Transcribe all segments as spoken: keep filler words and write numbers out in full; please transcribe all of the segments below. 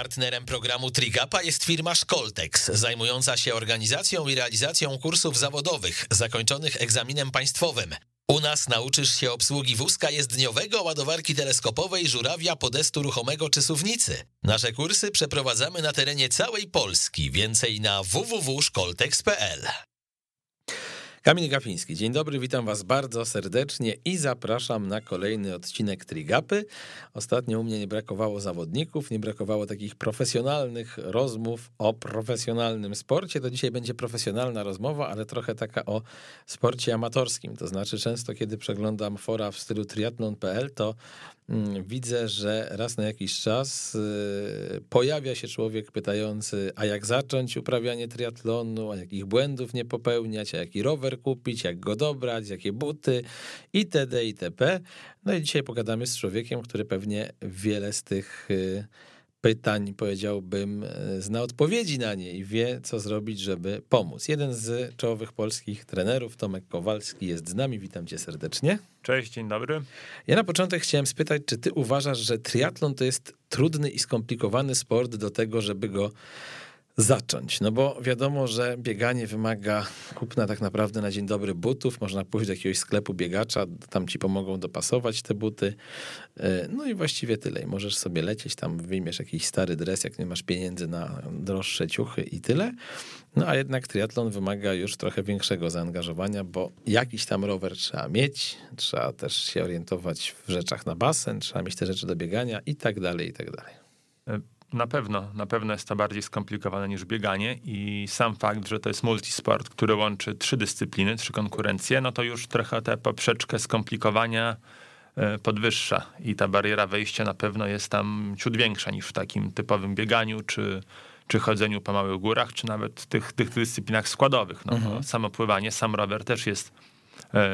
Partnerem programu Trigapa jest firma Szkoltex, zajmująca się organizacją i realizacją kursów zawodowych zakończonych egzaminem państwowym. U nas nauczysz się obsługi wózka jezdniowego, ładowarki teleskopowej, żurawia, podestu ruchomego czy suwnicy. Nasze kursy przeprowadzamy na terenie całej Polski. Więcej na w w w kropka szkoltex kropka p l. Kamil Gafiński, dzień dobry, witam was bardzo serdecznie i zapraszam na kolejny odcinek Trigapy. Ostatnio u mnie nie brakowało zawodników, nie brakowało takich profesjonalnych rozmów o profesjonalnym sporcie. To dzisiaj będzie profesjonalna rozmowa, ale trochę taka o sporcie amatorskim. To znaczy często, kiedy przeglądam fora w stylu triathlon kropka p l, to widzę, że raz na jakiś czas pojawia się człowiek pytający, a jak zacząć uprawianie triatlonu, a jakich błędów nie popełniać, a jaki rower kupić, jak go dobrać, jakie buty itd. itp. No i dzisiaj pogadamy z człowiekiem, który pewnie wiele z tych pytań, powiedziałbym, zna odpowiedzi na nie i wie, co zrobić, żeby pomóc. Jeden z czołowych polskich trenerów, Tomek Kowalski, jest z nami. Witam cię serdecznie. Cześć, dzień dobry. Ja na początek chciałem spytać, czy ty uważasz, że triatlon to jest trudny i skomplikowany sport do tego, żeby go zacząć? No bo wiadomo, że bieganie wymaga kupna tak naprawdę na dzień dobry butów, można pójść do jakiegoś sklepu biegacza, tam ci pomogą dopasować te buty, no i właściwie tyle. I możesz sobie lecieć, tam wyjmiesz jakiś stary dres, jak nie masz pieniędzy na droższe ciuchy i tyle. No a jednak triatlon wymaga już trochę większego zaangażowania, bo jakiś tam rower trzeba mieć, trzeba też się orientować w rzeczach na basen, trzeba mieć te rzeczy do biegania i tak dalej, i tak dalej. Na pewno, na pewno jest to bardziej skomplikowane niż bieganie i sam fakt, że to jest multisport, który łączy trzy dyscypliny, trzy konkurencje, no to już trochę tę poprzeczkę skomplikowania podwyższa i ta bariera wejścia na pewno jest tam ciut większa niż w takim typowym bieganiu, czy, czy chodzeniu po małych górach, czy nawet tych, tych dyscyplinach składowych. No, mhm. Samo pływanie, sam rower też jest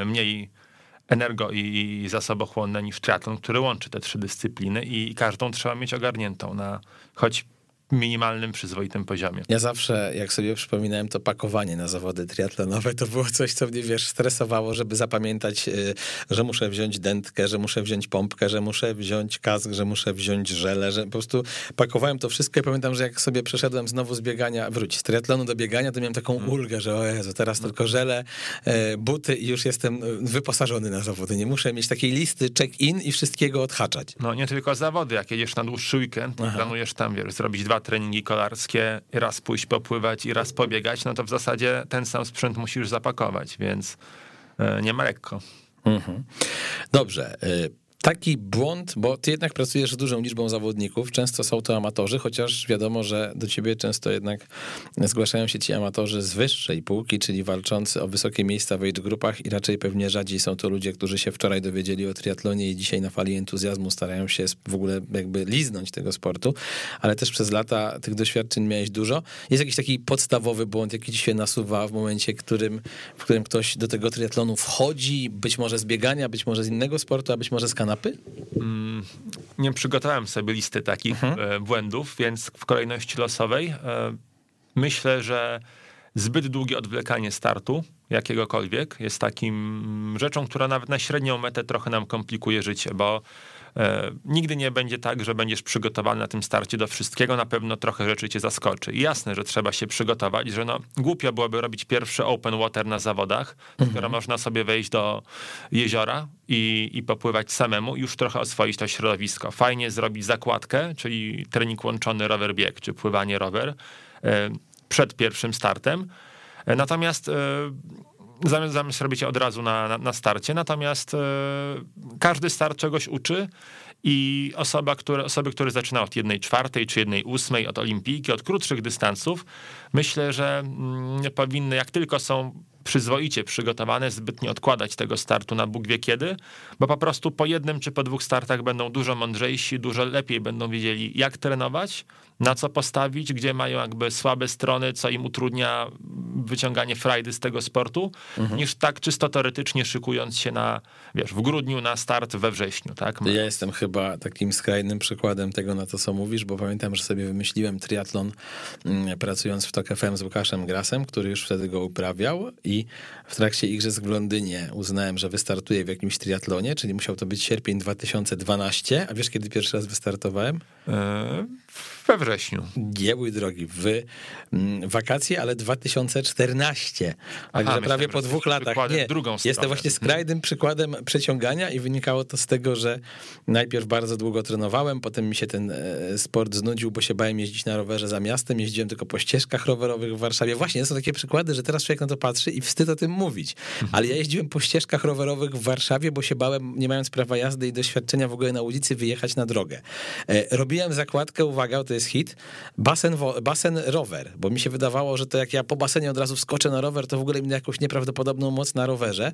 mniej energo i zasobochłonne niż triathlon, który łączy te trzy dyscypliny i każdą trzeba mieć ogarniętą na choć minimalnym, przyzwoitym poziomie. Ja zawsze, jak sobie przypominałem, to pakowanie na zawody triatlonowe to było coś, co mnie, wiesz, stresowało, żeby zapamiętać, że muszę wziąć dętkę, że muszę wziąć pompkę, że muszę wziąć kask, że muszę wziąć żelę, że po prostu pakowałem to wszystko i pamiętam, że jak sobie przeszedłem znowu z biegania, wróć, z triatlonu do biegania, to miałem taką hmm. ulgę, że o Jezu, teraz hmm. tylko żelę, buty i już jestem wyposażony na zawody. Nie muszę mieć takiej listy check-in i wszystkiego odhaczać. No nie tylko zawody, jak jedziesz na dłuższy weekend, Aha. planujesz tam, wiesz, zrobić dwa treningi kolarskie, raz pójść popływać i raz pobiegać, no to w zasadzie ten sam sprzęt musisz zapakować, więc nie ma lekko. Mhm. Dobrze. Taki błąd, bo ty jednak pracujesz z dużą liczbą zawodników, często są to amatorzy, chociaż wiadomo, że do ciebie często jednak zgłaszają się ci amatorzy z wyższej półki, czyli walczący o wysokie miejsca w age grupach i raczej pewnie rzadziej są to ludzie, którzy się wczoraj dowiedzieli o triatlonie i dzisiaj na fali entuzjazmu starają się w ogóle jakby liznąć tego sportu, ale też przez lata tych doświadczeń miałeś dużo. Jest jakiś taki podstawowy błąd, jaki ci się nasuwa w momencie, którym, w którym ktoś do tego triatlonu wchodzi, być może z biegania, być może z innego sportu, a być może z kanapy? Mm, nie przygotowałem sobie listy takich mhm. błędów, więc w kolejności losowej myślę, że zbyt długie odwlekanie startu jakiegokolwiek jest takim rzeczą, która nawet na średnią metę trochę nam komplikuje życie, bo nigdy nie będzie tak, że będziesz przygotowany na tym starcie do wszystkiego, na pewno trochę rzeczy cię zaskoczy. I jasne, że trzeba się przygotować, że no głupio byłoby robić pierwszy open water na zawodach, mhm. skoro można sobie wejść do jeziora i, i popływać samemu, już trochę oswoić to środowisko. Fajnie zrobić zakładkę, czyli trening łączony rower-bieg, czy pływanie rower przed pierwszym startem. Natomiast Zamiast, zamiast robić od razu na, na, na starcie, natomiast yy, każdy start czegoś uczy i osoba, które, osoby, które zaczyna od jednej czwartej czy jednej ósmej, od olimpijki, od krótszych dystansów, myślę, że mm, powinny, jak tylko są przyzwoicie przygotowane, zbytnio odkładać tego startu na Bóg wie kiedy, bo po prostu po jednym czy po dwóch startach będą dużo mądrzejsi, dużo lepiej będą wiedzieli, jak trenować, na co postawić, gdzie mają jakby słabe strony, co im utrudnia wyciąganie frajdy z tego sportu, mhm. niż tak czysto teoretycznie szykując się na, wiesz, w grudniu na start we wrześniu, tak? Ja jestem chyba takim skrajnym przykładem tego, na to co mówisz, bo pamiętam, że sobie wymyśliłem triatlon pracując w TOK F M z Łukaszem Grasem, który już wtedy go uprawiał i w trakcie igrzysk w Londynie uznałem, że wystartuję w jakimś triatlonie, czyli musiał to być sierpień dwa tysiące dwunasty, a wiesz kiedy pierwszy raz wystartowałem? Yy. we wrześniu. Nie, mój drogi, w wakacje, ale dwa tysiące czternaście. Także Aha, prawie po dwóch latach. Nie, jestem właśnie skrajnym przykładem przeciągania i wynikało to z tego, że najpierw bardzo długo trenowałem, potem mi się ten sport znudził, bo się bałem jeździć na rowerze za miastem, jeździłem tylko po ścieżkach rowerowych w Warszawie. Właśnie, są takie przykłady, że teraz człowiek na to patrzy i wstyd o tym mówić. Ale ja jeździłem po ścieżkach rowerowych w Warszawie, bo się bałem, nie mając prawa jazdy i doświadczenia w ogóle na ulicy, wyjechać na drogę. Robiłem zakładkę, uwaga, to jest hit, basen, basen rower, bo mi się wydawało, że to jak ja po basenie od razu wskoczę na rower, to w ogóle mi da jakąś nieprawdopodobną moc na rowerze.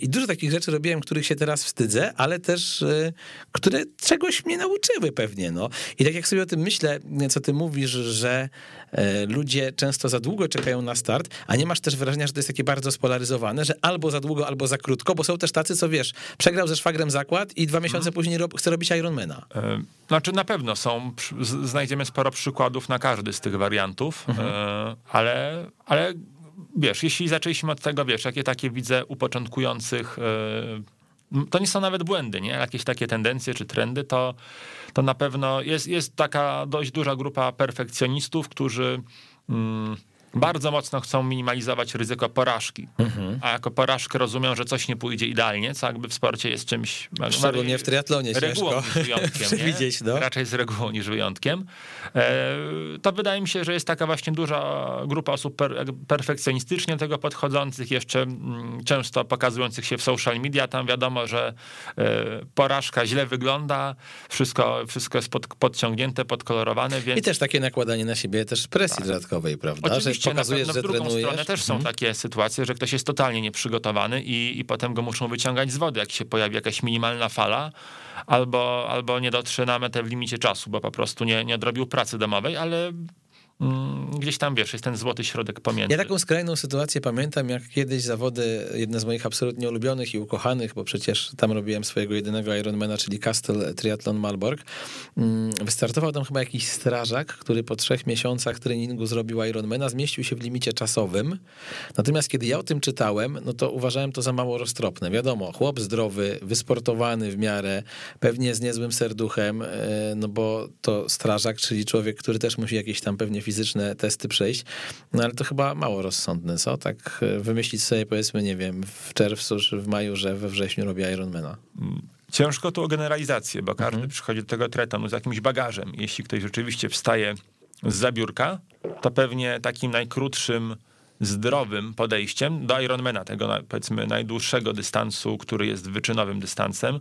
I dużo takich rzeczy robiłem, których się teraz wstydzę, ale też które czegoś mnie nauczyły pewnie. No. I tak jak sobie o tym myślę, co ty mówisz, że ludzie często za długo czekają na start, a nie masz też wrażenia, że to jest takie bardzo spolaryzowane, że albo za długo, albo za krótko, bo są też tacy, co wiesz, przegrał ze szwagrem zakład i dwa miesiące hmm. później rob, chce robić Ironmana. Znaczy na pewno są, znajdziemy sporo przykładów na każdy z tych wariantów, mhm. ale, ale wiesz, jeśli zaczęliśmy od tego, wiesz, jakie takie widzę u początkujących, to nie są nawet błędy, nie? Jakieś takie tendencje czy trendy, to, to na pewno jest, jest taka dość duża grupa perfekcjonistów, którzy mm, bardzo mocno chcą minimalizować ryzyko porażki, mhm. a jako porażkę rozumią, że coś nie pójdzie idealnie, co jakby w sporcie jest czymś... Szczególnie w triatlonie regułą ciężko niż wyjątkiem, widzieć, no. Raczej z regułą niż wyjątkiem. To wydaje mi się, że jest taka właśnie duża grupa osób per, perfekcjonistycznie do tego podchodzących, jeszcze często pokazujących się w social media, tam wiadomo, że porażka źle wygląda, wszystko, wszystko jest pod, podciągnięte, podkolorowane. Więc... I też takie nakładanie na siebie też presji tak. dodatkowej, prawda? Oczywiście. Pokazujesz, na, na, na drugą trenujesz. Stronę też są mhm. takie sytuacje, że ktoś jest totalnie nieprzygotowany i, i potem go muszą wyciągać z wody, jak się pojawi jakaś minimalna fala, albo, albo nie dotrze na metę w limicie czasu, bo po prostu nie, nie odrobił pracy domowej, ale... gdzieś tam, wiesz, jest ten złoty środek pomiędzy. Ja taką skrajną sytuację pamiętam, jak kiedyś zawody, jedne z moich absolutnie ulubionych i ukochanych, bo przecież tam robiłem swojego jedynego Ironmana, czyli Castle Triathlon Malbork. Wystartował tam chyba jakiś strażak, który po trzech miesiącach treningu zrobił Ironmana, zmieścił się w limicie czasowym. Natomiast kiedy ja o tym czytałem, no to uważałem to za mało roztropne. Wiadomo, chłop zdrowy, wysportowany w miarę, pewnie z niezłym serduchem, no bo to strażak, czyli człowiek, który też musi jakieś tam pewnie fizyczne testy przejść, no ale to chyba mało rozsądne, co? Tak wymyślić sobie, powiedzmy, nie wiem, w czerwcu czy w maju, że we wrześniu robię Ironmana. Ciężko tu o generalizację, bo każdy mhm. przychodzi do tego triathlonu z jakimś bagażem. Jeśli ktoś rzeczywiście wstaje zza biurka, to pewnie takim najkrótszym, zdrowym podejściem do Ironmana, tego, powiedzmy, najdłuższego dystansu, który jest wyczynowym dystansem,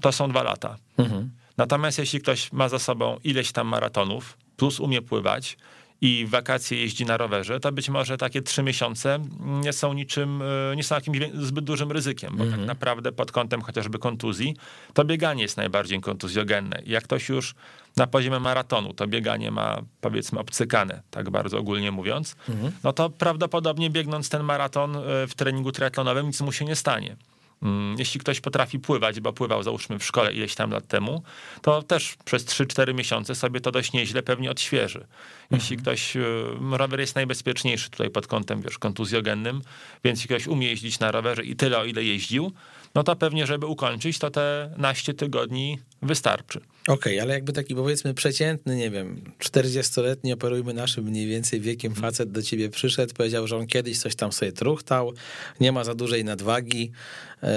to są dwa lata. Mhm. Natomiast jeśli ktoś ma za sobą ileś tam maratonów, plus umie pływać i w wakacje jeździ na rowerze, to być może takie trzy miesiące nie są niczym, nie są jakimś zbyt dużym ryzykiem, bo mm-hmm. tak naprawdę pod kątem chociażby kontuzji, to bieganie jest najbardziej kontuzjogenne. Jak ktoś już na poziomie maratonu to bieganie ma, powiedzmy, obcykane, tak bardzo ogólnie mówiąc, mm-hmm. no to prawdopodobnie biegnąc ten maraton w treningu triatlonowym nic mu się nie stanie. Jeśli ktoś potrafi pływać, bo pływał, załóżmy, w szkole ileś tam lat temu, to też przez trzy cztery miesiące sobie to dość nieźle pewnie odświeży. Jeśli mhm. ktoś, rower jest najbezpieczniejszy tutaj pod kątem, wiesz, kontuzjogennym, więc jeśli ktoś umie jeździć na rowerze i tyle, o ile jeździł, no to pewnie, żeby ukończyć, to te naście tygodni wystarczy. Okej, okay, ale jakby taki, powiedzmy, przeciętny, nie wiem, czterdziestoletni, operujmy naszym mniej więcej wiekiem, facet do ciebie przyszedł, powiedział, że on kiedyś coś tam sobie truchtał, nie ma za dużej nadwagi,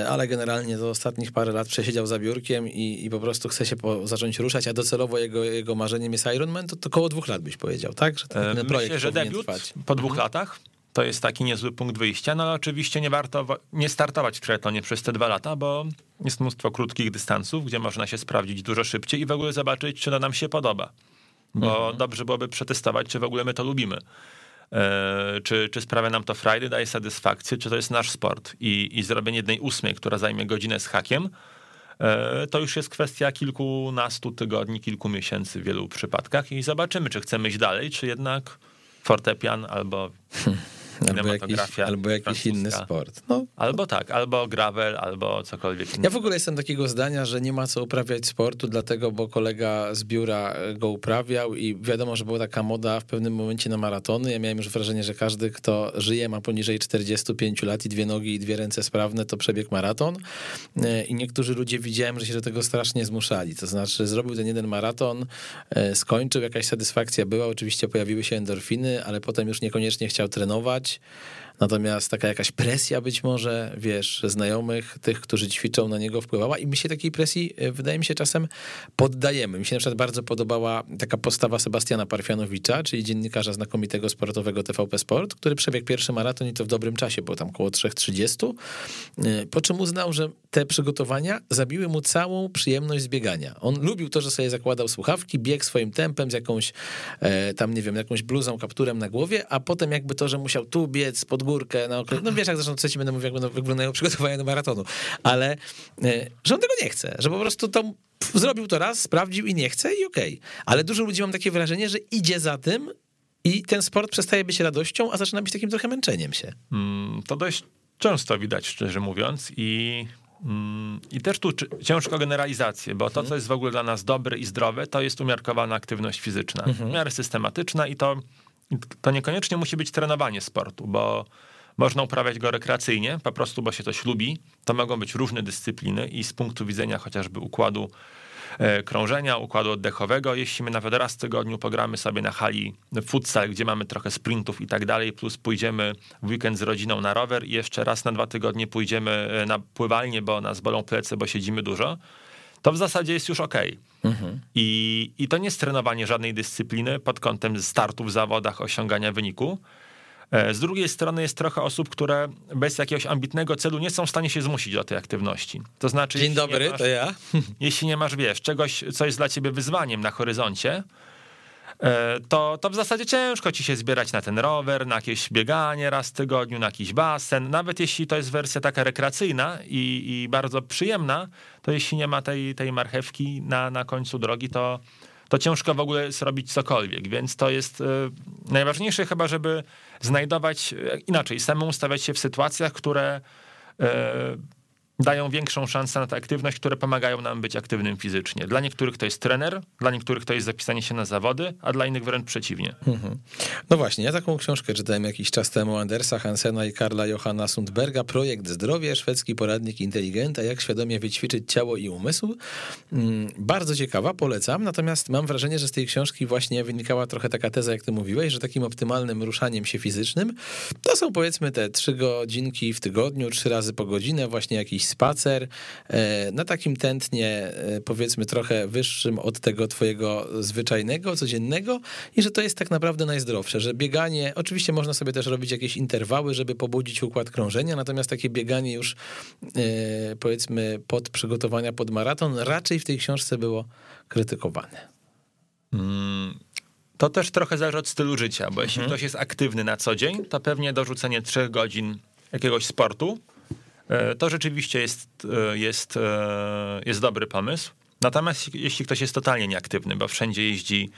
ale generalnie do ostatnich parę lat przesiedział za biurkiem i, i po prostu chce się po, zacząć ruszać, a docelowo jego, jego marzeniem jest Ironman, to, to koło dwóch lat byś powiedział, tak? Że ten myślę, projekt że debiut trwać. Po dwóch mhm. latach. To jest taki niezły punkt wyjścia. No ale oczywiście nie warto nie startować w triatlonie przez te dwa lata, bo jest mnóstwo krótkich dystansów, gdzie można się sprawdzić dużo szybciej i w ogóle zobaczyć, czy to nam się podoba. Bo mhm. dobrze byłoby przetestować, czy w ogóle my to lubimy. Yy, czy, czy sprawia nam to frajdy, daje satysfakcję, czy to jest nasz sport. I, i zrobienie jednej ósmej, która zajmie godzinę z hakiem, to już jest kwestia kilkunastu tygodni, kilku miesięcy w wielu przypadkach i zobaczymy, czy chcemy iść dalej, czy jednak fortepian albo... Hmm. albo jakiś, albo jakiś inny sport. No, albo tak, albo gravel, alwo cokolwiek innego. Ja w ogóle jestem takiego zdania, że nie ma co uprawiać sportu, dlatego, bo kolega z biura go uprawiał i wiadomo, że była taka moda w pewnym momencie na maratony. Ja miałem już wrażenie, że każdy, kto żyje, ma poniżej czterdziestu pięciu lat i dwie nogi i dwie ręce sprawne, to przebiegł maraton. I niektórzy ludzie widziałem, że się do tego strasznie zmuszali. To znaczy, zrobił ten jeden maraton, skończył, jakaś satysfakcja była, oczywiście pojawiły się endorfiny, ale potem już niekoniecznie chciał trenować. Natomiast taka jakaś presja być może, wiesz, znajomych, tych, którzy ćwiczą, na niego wpływała i my się takiej presji, wydaje mi się, czasem poddajemy. Mi się na przykład bardzo podobała taka postawa Sebastiana Parfianowicza, czyli dziennikarza znakomitego sportowego T V P Sport, który przebiegł pierwszy maraton i to w dobrym czasie, było tam koło trzy trzydzieści, po czym uznał, że te przygotowania zabiły mu całą przyjemność z biegania. On lubił to, że sobie zakładał słuchawki, biegł swoim tempem z jakąś tam, nie wiem, jakąś bluzą, kapturem na głowie, a potem jakby to, że musiał tu biec pod górkę, na okres... no wiesz, jak zresztą co ci będę mówił, jak będą wyglądają przygotowania do maratonu, ale że on tego nie chce, że po prostu to zrobił to raz, sprawdził i nie chce i okej, okay. Ale dużo ludzi, mam takie wrażenie, że idzie za tym i ten sport przestaje być radością, a zaczyna być takim trochę męczeniem się. Mm, to dość często widać, szczerze mówiąc, i I też tu ciężko generalizację, bo to, co jest w ogóle dla nas dobre i zdrowe, to jest umiarkowana aktywność fizyczna, mhm. w miarę systematyczna i to, to niekoniecznie musi być trenowanie sportu, bo można uprawiać go rekreacyjnie, po prostu, bo się coś lubi. To mogą być różne dyscypliny i z punktu widzenia chociażby układu krążenia, układu oddechowego, jeśli my nawet raz w tygodniu pogramy sobie na hali futsal, gdzie mamy trochę sprintów i tak dalej, plus pójdziemy w weekend z rodziną na rower i jeszcze raz na dwa tygodnie pójdziemy na pływalnię, bo nas bolą plecy, bo siedzimy dużo, to w zasadzie jest już okej. Mhm. I, i to nie jest trenowanie żadnej dyscypliny pod kątem startu w zawodach, osiągania wyniku. Z drugiej strony jest trochę osób, które bez jakiegoś ambitnego celu nie są w stanie się zmusić do tej aktywności. To znaczy, dzień dobry, masz, to ja. Jeśli nie masz, wiesz, czegoś, co jest dla ciebie wyzwaniem na horyzoncie, to, to w zasadzie ciężko ci się zbierać na ten rower, na jakieś bieganie raz w tygodniu, na jakiś basen. Nawet jeśli to jest wersja taka rekreacyjna i, i bardzo przyjemna, to jeśli nie ma tej, tej marchewki na, na końcu drogi, to, to ciężko w ogóle zrobić cokolwiek. Więc to jest najważniejsze chyba, żeby znajdować inaczej, samemu stawiać się w sytuacjach, które y, dają większą szansę na tę aktywność, które pomagają nam być aktywnym fizycznie. Dla niektórych to jest trener, dla niektórych to jest zapisanie się na zawody, a dla innych wręcz przeciwnie. Mm-hmm. No właśnie, ja taką książkę czytałem jakiś czas temu Andersa Hansena i Karla Johana Sundberga, Projekt Zdrowie, szwedzki poradnik inteligenta, jak świadomie wyćwiczyć ciało i umysł. Mm, bardzo ciekawa, polecam, natomiast mam wrażenie, że z tej książki właśnie wynikała trochę taka teza, jak ty mówiłeś, że takim optymalnym ruszaniem się fizycznym to są, powiedzmy, te trzy godzinki w tygodniu, trzy razy po godzinę, właśnie jakiś spacer na takim tętnie, powiedzmy, trochę wyższym od tego twojego zwyczajnego, codziennego i że to jest tak naprawdę najzdrowsze, że bieganie, oczywiście można sobie też robić jakieś interwały, żeby pobudzić układ krążenia, natomiast takie bieganie już, powiedzmy, pod przygotowania pod maraton raczej w tej książce było krytykowane. Mm. To też trochę zależy od stylu życia, bo jeśli mhm. ktoś jest aktywny na co dzień, to pewnie dorzucenie trzech godzin jakiegoś sportu to rzeczywiście jest, jest, jest dobry pomysł. Natomiast jeśli ktoś jest totalnie nieaktywny, bo wszędzie jeździ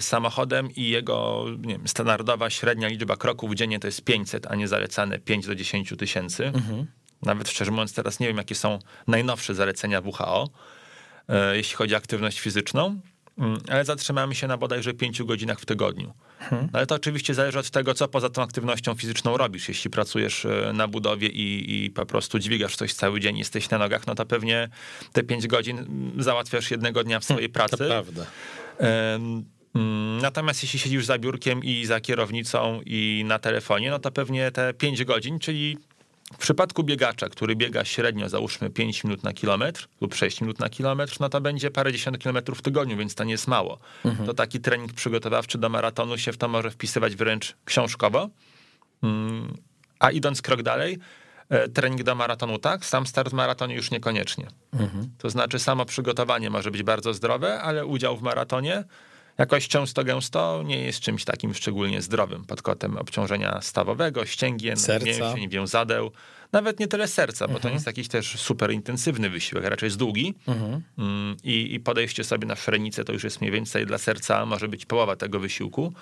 samochodem i jego, nie wiem, standardowa średnia liczba kroków dziennie to jest pięćset, a nie zalecane pięć do dziesięciu tysięcy. Mhm. Nawet szczerze mówiąc teraz nie wiem, jakie są najnowsze zalecenia W H O, jeśli chodzi o aktywność fizyczną, ale zatrzymamy się na bodajże pięciu godzinach w tygodniu. Hmm. Ale to oczywiście zależy od tego, co poza tą aktywnością fizyczną robisz. Jeśli pracujesz na budowie i, i po prostu dźwigasz coś cały dzień, jesteś na nogach, no to pewnie te pięć godzin załatwiasz jednego dnia w swojej hmm, pracy. To prawda. Natomiast jeśli siedzisz za biurkiem i za kierownicą i na telefonie, no to pewnie te pięć godzin, czyli w przypadku biegacza, który biega średnio, załóżmy pięć minut na kilometr lub sześć minut na kilometr, no to będzie parę dziesiąt kilometrów w tygodniu, więc to nie jest mało. Mhm. To taki trening przygotowawczy do maratonu się w to może wpisywać wręcz książkowo. A idąc krok dalej, trening do maratonu tak, sam start maratonu już niekoniecznie. Mhm. To znaczy samo przygotowanie może być bardzo zdrowe, ale udział w maratonie jakoś często gęsto nie jest czymś takim szczególnie zdrowym pod kątem obciążenia stawowego, ścięgien, mięśni, więzadeł, nawet nie tyle serca, bo mhm. to nie jest jakiś też super intensywny wysiłek, raczej jest długi mhm. i, i podejście sobie na szrenicę to już jest mniej więcej dla serca może być połowa tego wysiłku,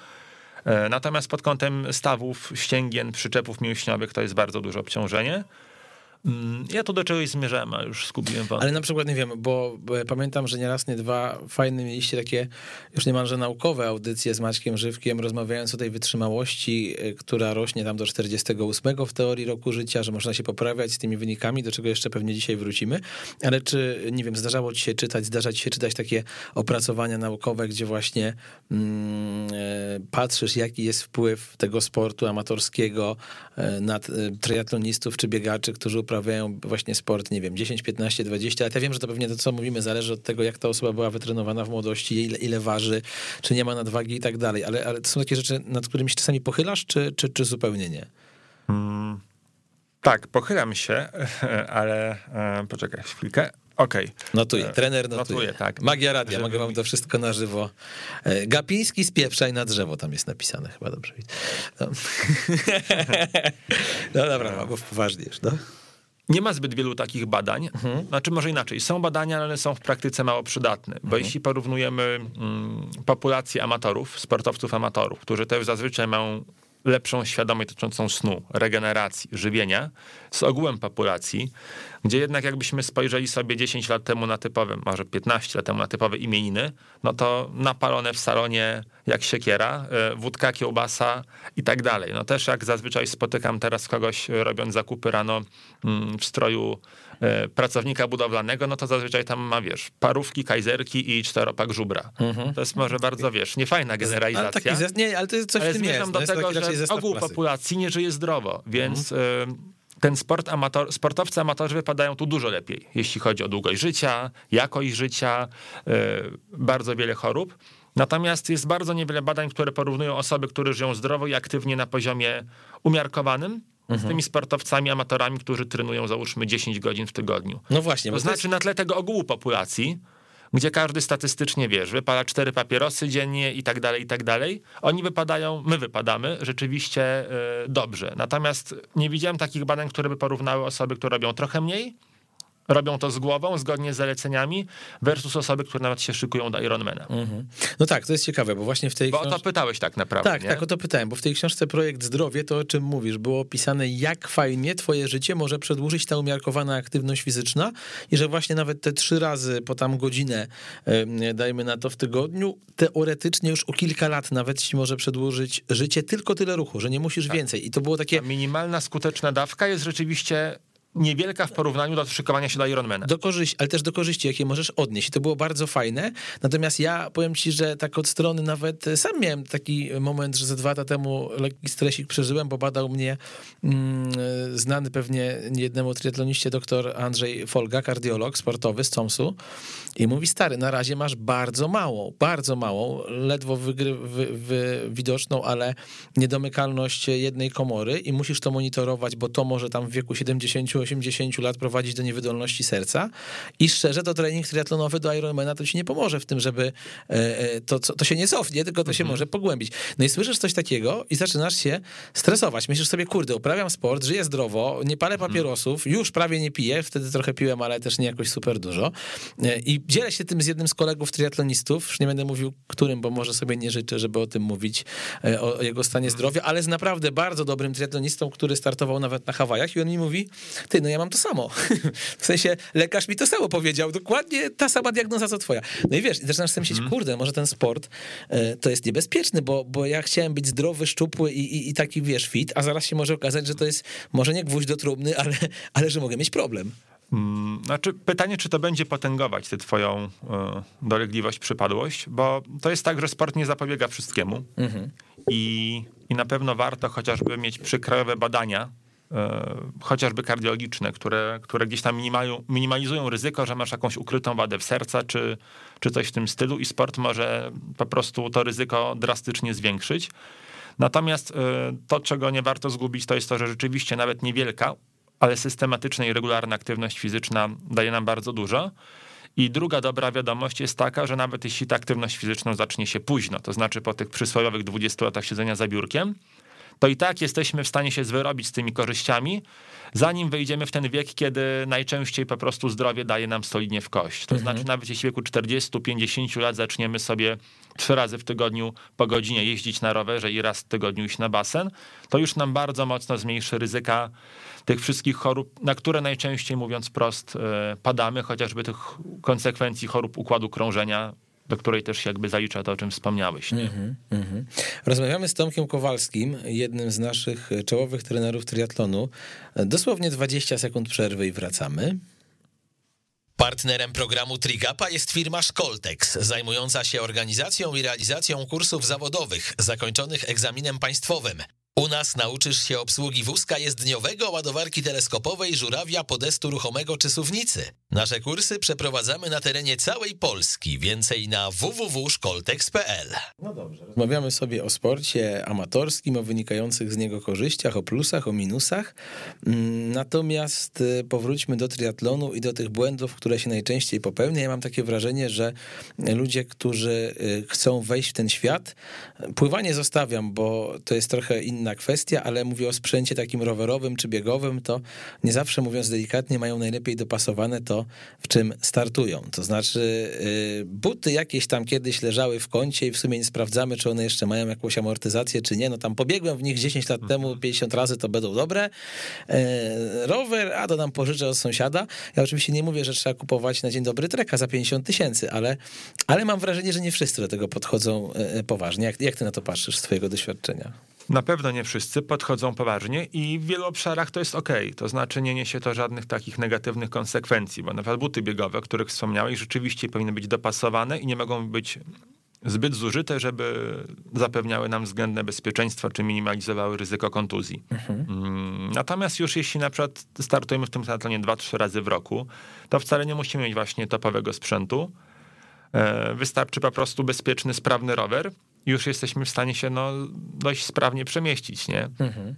Natomiast pod kątem stawów, ścięgien, przyczepów mięśniowych to jest bardzo duże obciążenie. Ja tu do czegoś zmierzałem, a już skupiłem wam. Ale na przykład nie wiem, bo pamiętam, że nie raz, nie dwa fajne mieliście takie już niemalże naukowe audycje z Maćkiem Żywkiem, rozmawiając o tej wytrzymałości, która rośnie tam do czterdziestego ósmego w teorii roku życia, że można się poprawiać z tymi wynikami, do czego jeszcze pewnie dzisiaj wrócimy. Ale czy, nie wiem, zdarzało ci się czytać, zdarza ci się czytać takie opracowania naukowe, gdzie właśnie mm, patrzysz, jaki jest wpływ tego sportu amatorskiego na triatlonistów czy biegaczy, którzy uprawiają właśnie sport, nie wiem, dziesięć, piętnaście, dwadzieścia lat. Ja wiem, że to pewnie to, co mówimy, zależy od tego, jak ta osoba była wytrenowana w młodości, ile, ile waży, czy nie ma nadwagi i tak dalej, ale, ale to są takie rzeczy, nad którymi się czasami pochylasz, czy, czy, czy zupełnie nie? Hmm, tak, pochylam się, ale e, poczekaj chwilkę. Okej. Okay. Notuję, trener notuje. Notuje, tak. Magia radia, ja mogę wam to wszystko na żywo. Gapiński spieprzaj na drzewo, tam jest napisane, chyba dobrze widzę. No, no dobra, bo poważnie już, no. Nie ma zbyt wielu takich badań, mhm. znaczy może inaczej, są badania, ale są w praktyce mało przydatne, bo mhm. jeśli porównujemy mm, populację amatorów, sportowców amatorów, którzy też zazwyczaj mają lepszą świadomość dotyczącą snu, regeneracji, żywienia, z ogółem populacji, gdzie jednak jakbyśmy spojrzeli sobie dziesięć lat temu na typowe, może piętnaście lat temu na typowe imieniny, no to napalone w salonie jak siekiera, wódka, kiełbasa i tak dalej. No też jak zazwyczaj spotykam teraz kogoś robiąc zakupy rano w stroju pracownika budowlanego, no to zazwyczaj tam ma, wiesz, parówki, kajzerki i czteropak żubra. Mhm. To jest może bardzo, wiesz, niefajna generalizacja. Ale, taki, nie, ale to jest coś ale w tym jest. do no tego, jest że ogół klasyk. populacji nie żyje zdrowo, więc mhm. ten sport amator, sportowcy amatorzy wypadają tu dużo lepiej, jeśli chodzi o długość życia, jakość życia, bardzo wiele chorób. Natomiast jest bardzo niewiele badań, które porównują osoby, które żyją zdrowo i aktywnie na poziomie umiarkowanym, z tymi sportowcami, amatorami, którzy trenują załóżmy dziesięć godzin w tygodniu. No właśnie. To znaczy to jest... na tle tego ogółu populacji, gdzie każdy statystycznie, wiesz, wypala cztery papierosy dziennie i tak dalej, i tak dalej, oni wypadają, my wypadamy rzeczywiście dobrze. Natomiast nie widziałem takich badań, które by porównały osoby, które robią trochę mniej, robią to z głową, zgodnie z zaleceniami, versus osoby, które nawet się szykują do Ironmana. Mm-hmm. No tak, to jest ciekawe, bo właśnie w tej książce... Bo o to pytałeś tak naprawdę, Tak, nie? tak, o to pytałem, bo w tej książce Projekt Zdrowie, to o czym mówisz, było opisane, jak fajnie twoje życie może przedłużyć ta umiarkowana aktywność fizyczna i że właśnie nawet te trzy razy po tam godzinę, dajmy na to w tygodniu, teoretycznie już o kilka lat nawet ci może przedłużyć życie, tylko tyle ruchu, że nie musisz tak. więcej. I to było takie... Ta minimalna skuteczna dawka jest rzeczywiście... niewielka w porównaniu do szykowania się do Ironmana. Do korzyści, ale też do korzyści, jakie możesz odnieść. I to było bardzo fajne. Natomiast ja powiem ci, że tak od strony nawet sam miałem taki moment, że ze dwa lata temu lekki stresik przeżyłem, bo badał mnie mm, znany pewnie niejednemu triatloniście doktor Andrzej Folga, kardiolog sportowy z C O M S-u i mówi: stary, na razie masz bardzo małą, bardzo małą, ledwo wygry, wy, wy, widoczną, ale niedomykalność jednej komory i musisz to monitorować, bo to może tam w wieku siedemdziesięciu osiemdziesięciu lat prowadzić do niewydolności serca i szczerze to trening triatlonowy do Ironmana to ci nie pomoże w tym, żeby to, to się nie cofnie, tylko to mm-hmm. się może pogłębić. No i słyszysz coś takiego i zaczynasz się stresować, myślisz sobie, kurde, uprawiam sport, żyję zdrowo, nie palę papierosów, już prawie nie piję, wtedy trochę piłem, ale też nie jakoś super dużo i dzielę się tym z jednym z kolegów triatlonistów, już nie będę mówił którym, bo może sobie nie życzę, żeby o tym mówić, o jego stanie zdrowia, ale z naprawdę bardzo dobrym triatlonistą, który startował nawet na Hawajach i on mi mówi: ty, no ja mam to samo. W sensie lekarz mi to samo powiedział, dokładnie ta sama diagnoza co twoja. No i wiesz, zaczynasz sobie myśleć, kurde, może ten sport y, to jest niebezpieczny, bo, bo ja chciałem być zdrowy, szczupły i, i, i taki, wiesz, fit, a zaraz się może okazać, że to jest może nie gwóźdź do trumny, ale, ale że mogę mieć problem. Znaczy pytanie, czy to będzie potęgować tę twoją y, dolegliwość, przypadłość, bo to jest tak, że sport nie zapobiega wszystkiemu mhm. i, i na pewno warto chociażby mieć przykrajowe badania, chociażby kardiologiczne, które, które gdzieś tam minimalizują ryzyko, że masz jakąś ukrytą wadę w serca, czy, czy coś w tym stylu i sport może po prostu to ryzyko drastycznie zwiększyć. Natomiast to, czego nie warto zgubić, to jest to, że rzeczywiście nawet niewielka, ale systematyczna i regularna aktywność fizyczna daje nam bardzo dużo. I druga dobra wiadomość jest taka, że nawet jeśli ta aktywność fizyczna zacznie się późno, to znaczy po tych przysłowiowych dwudziestu latach siedzenia za biurkiem, to i tak jesteśmy w stanie się wyrobić z tymi korzyściami, zanim wejdziemy w ten wiek, kiedy najczęściej po prostu zdrowie daje nam solidnie w kość. To mhm. znaczy nawet jeśli w wieku czterdziestu, pięćdziesięciu lat zaczniemy sobie trzy razy w tygodniu po godzinie jeździć na rowerze i raz w tygodniu iść na basen, to już nam bardzo mocno zmniejszy ryzyka tych wszystkich chorób, na które najczęściej, mówiąc wprost, padamy, chociażby tych konsekwencji chorób układu krążenia, do której też jakby zalicza to, o czym wspomniałeś. Mm-hmm, mm-hmm. Rozmawiamy z Tomkiem Kowalskim, jednym z naszych czołowych trenerów triatlonu. Dosłownie dwadzieścia sekund przerwy i wracamy. Partnerem programu Trigapa jest firma Szkoltex, zajmująca się organizacją i realizacją kursów zawodowych zakończonych egzaminem państwowym. U nas nauczysz się obsługi wózka jezdniowego, ładowarki teleskopowej, żurawia, podestu ruchomego czy suwnicy. Nasze kursy przeprowadzamy na terenie całej Polski. Więcej na w w w kropka szkoltex kropka p l. No dobrze. Rozmawiamy sobie o sporcie amatorskim, o wynikających z niego korzyściach, o plusach, o minusach. Natomiast powróćmy do triatlonu i do tych błędów, które się najczęściej popełnia. Ja mam takie wrażenie, że ludzie, którzy chcą wejść w ten świat, pływanie zostawiam, bo to jest trochę inna kwestia, ale mówię o sprzęcie takim rowerowym czy biegowym, to nie zawsze, mówiąc delikatnie, mają najlepiej dopasowane to, w czym startują. To znaczy buty jakieś tam kiedyś leżały w kącie i w sumie nie sprawdzamy, czy one jeszcze mają jakąś amortyzację, czy nie. No tam pobiegłem w nich dziesięć lat temu, pięćdziesiąt razy, to będą dobre. Rower, a to nam pożyczę od sąsiada. Ja oczywiście nie mówię, że trzeba kupować na dzień dobry treka za pięćdziesiąt tysięcy, ale, ale mam wrażenie, że nie wszyscy do tego podchodzą poważnie. Jak, jak ty na to patrzysz z twojego doświadczenia? Na pewno nie wszyscy podchodzą poważnie i w wielu obszarach to jest okej. To znaczy nie niesie to żadnych takich negatywnych konsekwencji, bo nawet buty biegowe, o których wspomniałeś, rzeczywiście powinny być dopasowane i nie mogą być zbyt zużyte, żeby zapewniały nam względne bezpieczeństwo, czy minimalizowały ryzyko kontuzji. Mhm. Natomiast już jeśli na przykład startujemy w tym triatlonie dwa trzy razy w roku, to wcale nie musimy mieć właśnie topowego sprzętu. Wystarczy po prostu bezpieczny, sprawny rower. Już jesteśmy w stanie się no, dość sprawnie przemieścić, nie? Mhm.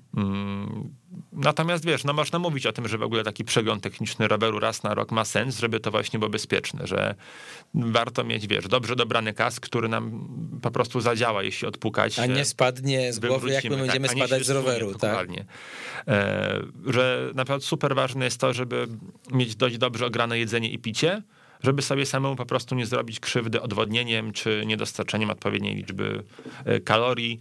Natomiast wiesz, no można mówić o tym, że w ogóle taki przegląd techniczny roweru raz na rok ma sens, żeby to właśnie było bezpieczne, że warto mieć, wiesz, dobrze dobrany kask, który nam po prostu zadziała, jeśli odpukać. A nie spadnie z głowy, jak my będziemy tak, spadać z roweru, tak? Że na przykład super ważne jest to, żeby mieć dość dobrze ograne jedzenie i picie, żeby sobie samemu po prostu nie zrobić krzywdy odwodnieniem czy niedostarczeniem odpowiedniej liczby kalorii.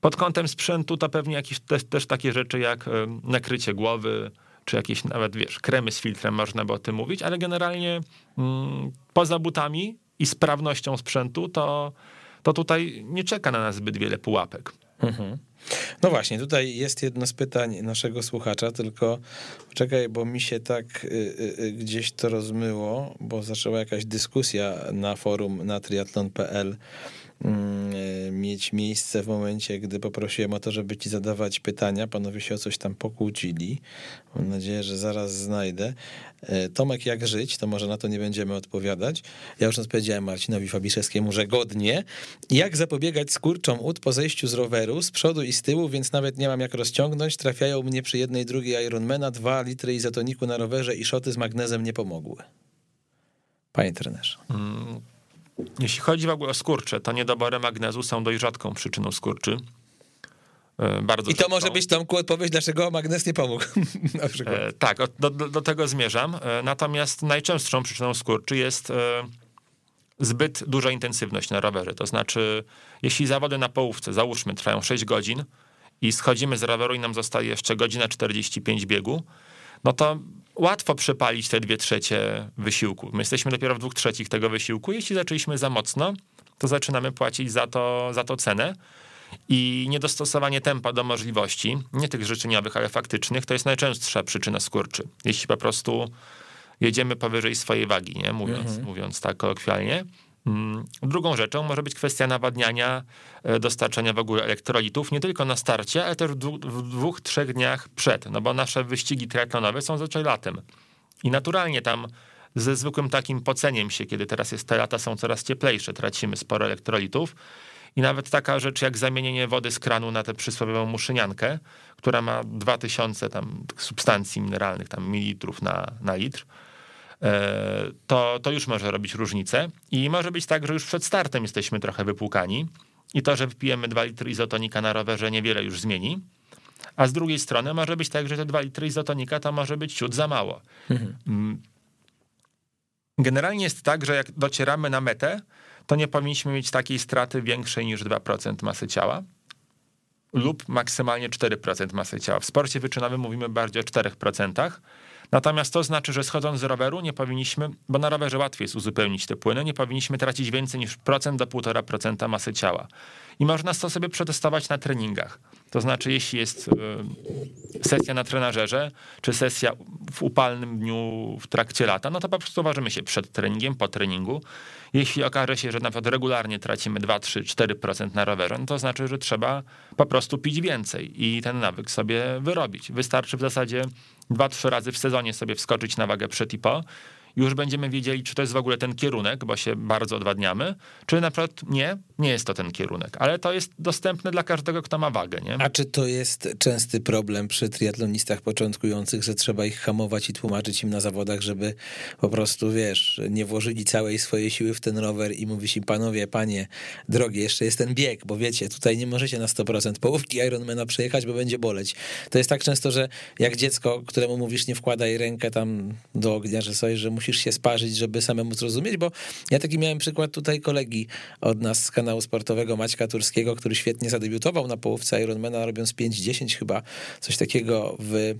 Pod kątem sprzętu to pewnie jakieś też, też takie rzeczy jak nakrycie głowy, czy jakieś nawet, wiesz, kremy z filtrem, można by o tym mówić, ale generalnie mm, poza butami i sprawnością sprzętu to, to tutaj nie czeka na nas zbyt wiele pułapek. Mhm. No właśnie, tutaj jest jedno z pytań naszego słuchacza, tylko czekaj, bo mi się tak y, y, gdzieś to rozmyło, bo zaczęła jakaś dyskusja na forum na triathlon kropka p l y, mieć miejsce w momencie, gdy poprosiłem o to, żeby ci zadawać pytania. Panowie się o coś tam pokłócili. Mam nadzieję, że zaraz znajdę. Y, Tomek, jak żyć? To może na to nie będziemy odpowiadać. Ja już odpowiedziałem Marcinowi Fabiszewskiemu, że godnie. Jak zapobiegać skurczom ud po zejściu z roweru, z przodu i z tyłu, więc nawet nie mam jak rozciągnąć. Trafiają mnie przy jednej drugiej Ironmana, dwa litry izotoniku na rowerze i szoty z magnezem nie pomogły. Panie trenerze. Jeśli chodzi w ogóle o skurcze, to niedobory magnezu są dość rzadką przyczyną skurczy. Bardzo I to rzadką. Może być, Tomku, odpowiedź, dlaczego magnez nie pomógł. Na przykład. E, tak, do, do, do tego zmierzam. Natomiast najczęstszą przyczyną skurczy jest... E, zbyt duża intensywność na rowerze, to znaczy jeśli zawody na połówce, załóżmy, trwają sześć godzin i schodzimy z roweru i nam zostaje jeszcze godzina czterdzieści pięć biegu, no to łatwo przepalić te dwie trzecie wysiłku. My jesteśmy dopiero w dwóch trzecich tego wysiłku. Jeśli zaczęliśmy za mocno, to zaczynamy płacić za to, za to cenę i niedostosowanie tempa do możliwości, nie tych życzeniowych, ale faktycznych, to jest najczęstsza przyczyna skurczy. Jeśli po prostu... jedziemy powyżej swojej wagi, nie? Mówiąc, mhm. mówiąc tak kolokwialnie. Drugą rzeczą może być kwestia nawadniania, dostarczania w ogóle elektrolitów, nie tylko na starcie, ale też w dwóch, w dwóch trzech dniach przed, no bo nasze wyścigi triatlonowe są zazwyczaj latem. I naturalnie tam ze zwykłym takim poceniem się, kiedy teraz jest, te lata są coraz cieplejsze, tracimy sporo elektrolitów. I nawet taka rzecz jak zamienienie wody z kranu na tę przysłowiową muszyniankę, która ma dwa tysiące tam substancji mineralnych, tam mililitrów na, na litr, to, to już może robić różnicę. I może być tak, że już przed startem jesteśmy trochę wypłukani i to, że wypijemy dwa litry izotonika na rowerze, niewiele już zmieni. A z drugiej strony może być tak, że te dwa litry izotonika to może być ciut za mało. Mhm. Generalnie jest tak, że jak docieramy na metę, to nie powinniśmy mieć takiej straty większej niż dwa procent masy ciała lub maksymalnie cztery procent masy ciała. W sporcie wyczynowym mówimy bardziej o czterech procentach. Natomiast to znaczy, że schodząc z roweru nie powinniśmy, bo na rowerze łatwiej jest uzupełnić te płyny, nie powinniśmy tracić więcej niż procent do półtora procent masy ciała. I można to sobie przetestować na treningach. To znaczy, jeśli jest sesja na trenażerze, czy sesja w upalnym dniu w trakcie lata, no to po prostu ważymy się przed treningiem, po treningu. Jeśli okaże się, że na przykład regularnie tracimy dwa, trzy, cztery procent na rowerze, no to znaczy, że trzeba po prostu pić więcej i ten nawyk sobie wyrobić. Wystarczy w zasadzie dwa, trzy razy w sezonie sobie wskoczyć na wagę przed i po. Już będziemy wiedzieli, czy to jest w ogóle ten kierunek, bo się bardzo odwadniamy, czy na przykład nie, nie jest to ten kierunek, ale to jest dostępne dla każdego, kto ma wagę, nie? A czy to jest częsty problem przy triatlonistach początkujących, że trzeba ich hamować i tłumaczyć im na zawodach, żeby po prostu, wiesz, nie włożyli całej swojej siły w ten rower i mówisz im, panowie, panie, drogie, jeszcze jest ten bieg, bo wiecie, tutaj nie możecie na sto procent połówki Ironmana przejechać, bo będzie boleć. To jest tak często, że jak dziecko, któremu mówisz, nie wkładaj rękę tam do ognia, że coś, że musi musisz się sparzyć, żeby samemu zrozumieć, bo ja taki miałem przykład tutaj kolegi od nas z kanału sportowego Maćka Turskiego, który świetnie zadebiutował na połówce Ironmana, robiąc pięć dziesięć chyba, coś takiego w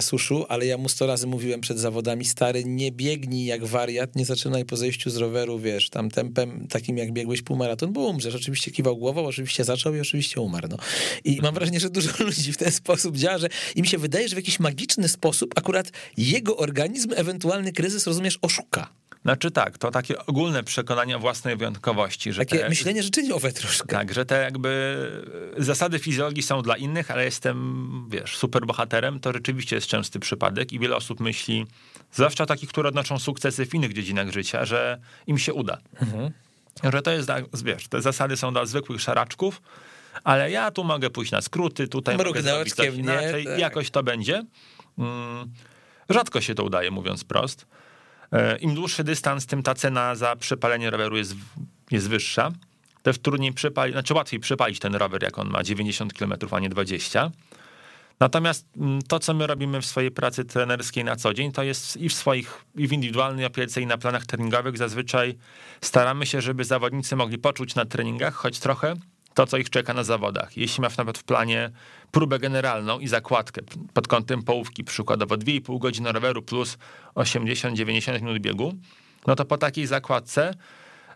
suszu, ale ja mu sto razy mówiłem przed zawodami, stary, nie biegnij jak wariat, nie zaczynaj po zejściu z roweru, wiesz, tam tempem takim jak biegłeś półmaraton, bo umrzesz. Oczywiście kiwał głową, oczywiście zaczął i oczywiście umarł. No. I mam wrażenie, że dużo ludzi w ten sposób działa, że im się wydaje, że w jakiś magiczny sposób akurat jego organizm ewentualny kryzys, rozumiesz, oszuka. Znaczy tak, to takie ogólne przekonanie o własnej wyjątkowości. Że takie te, myślenie życzeniowe troszkę. Tak, że te jakby zasady fizjologii są dla innych, ale jestem, wiesz, superbohaterem, to rzeczywiście jest częsty przypadek i wiele osób myśli, zwłaszcza takich, które odnoszą sukcesy w innych dziedzinach życia, że im się uda. Mhm. Że to jest, wiesz, te zasady są dla zwykłych szaraczków, ale ja tu mogę pójść na skróty, tutaj mogę zrobić coś inaczej, tak. Jakoś to będzie. Mm. Rzadko się to udaje, mówiąc prost. Im dłuższy dystans, tym ta cena za przepalenie roweru jest, jest wyższa. Też trudniej przepalić, znaczy łatwiej przepalić ten rower, jak on ma dziewięćdziesiąt kilometrów, a nie dwadzieścia. Natomiast to, co my robimy w swojej pracy trenerskiej na co dzień, to jest i w swoich, i w indywidualnej opiece, i na planach treningowych zazwyczaj staramy się, żeby zawodnicy mogli poczuć na treningach choć trochę to, co ich czeka na zawodach. Jeśli masz nawet w planie próbę generalną i zakładkę pod kątem połówki, przykładowo dwie i pół godziny roweru plus osiemdziesiąt do dziewięćdziesięciu minut biegu, no to po takiej zakładce,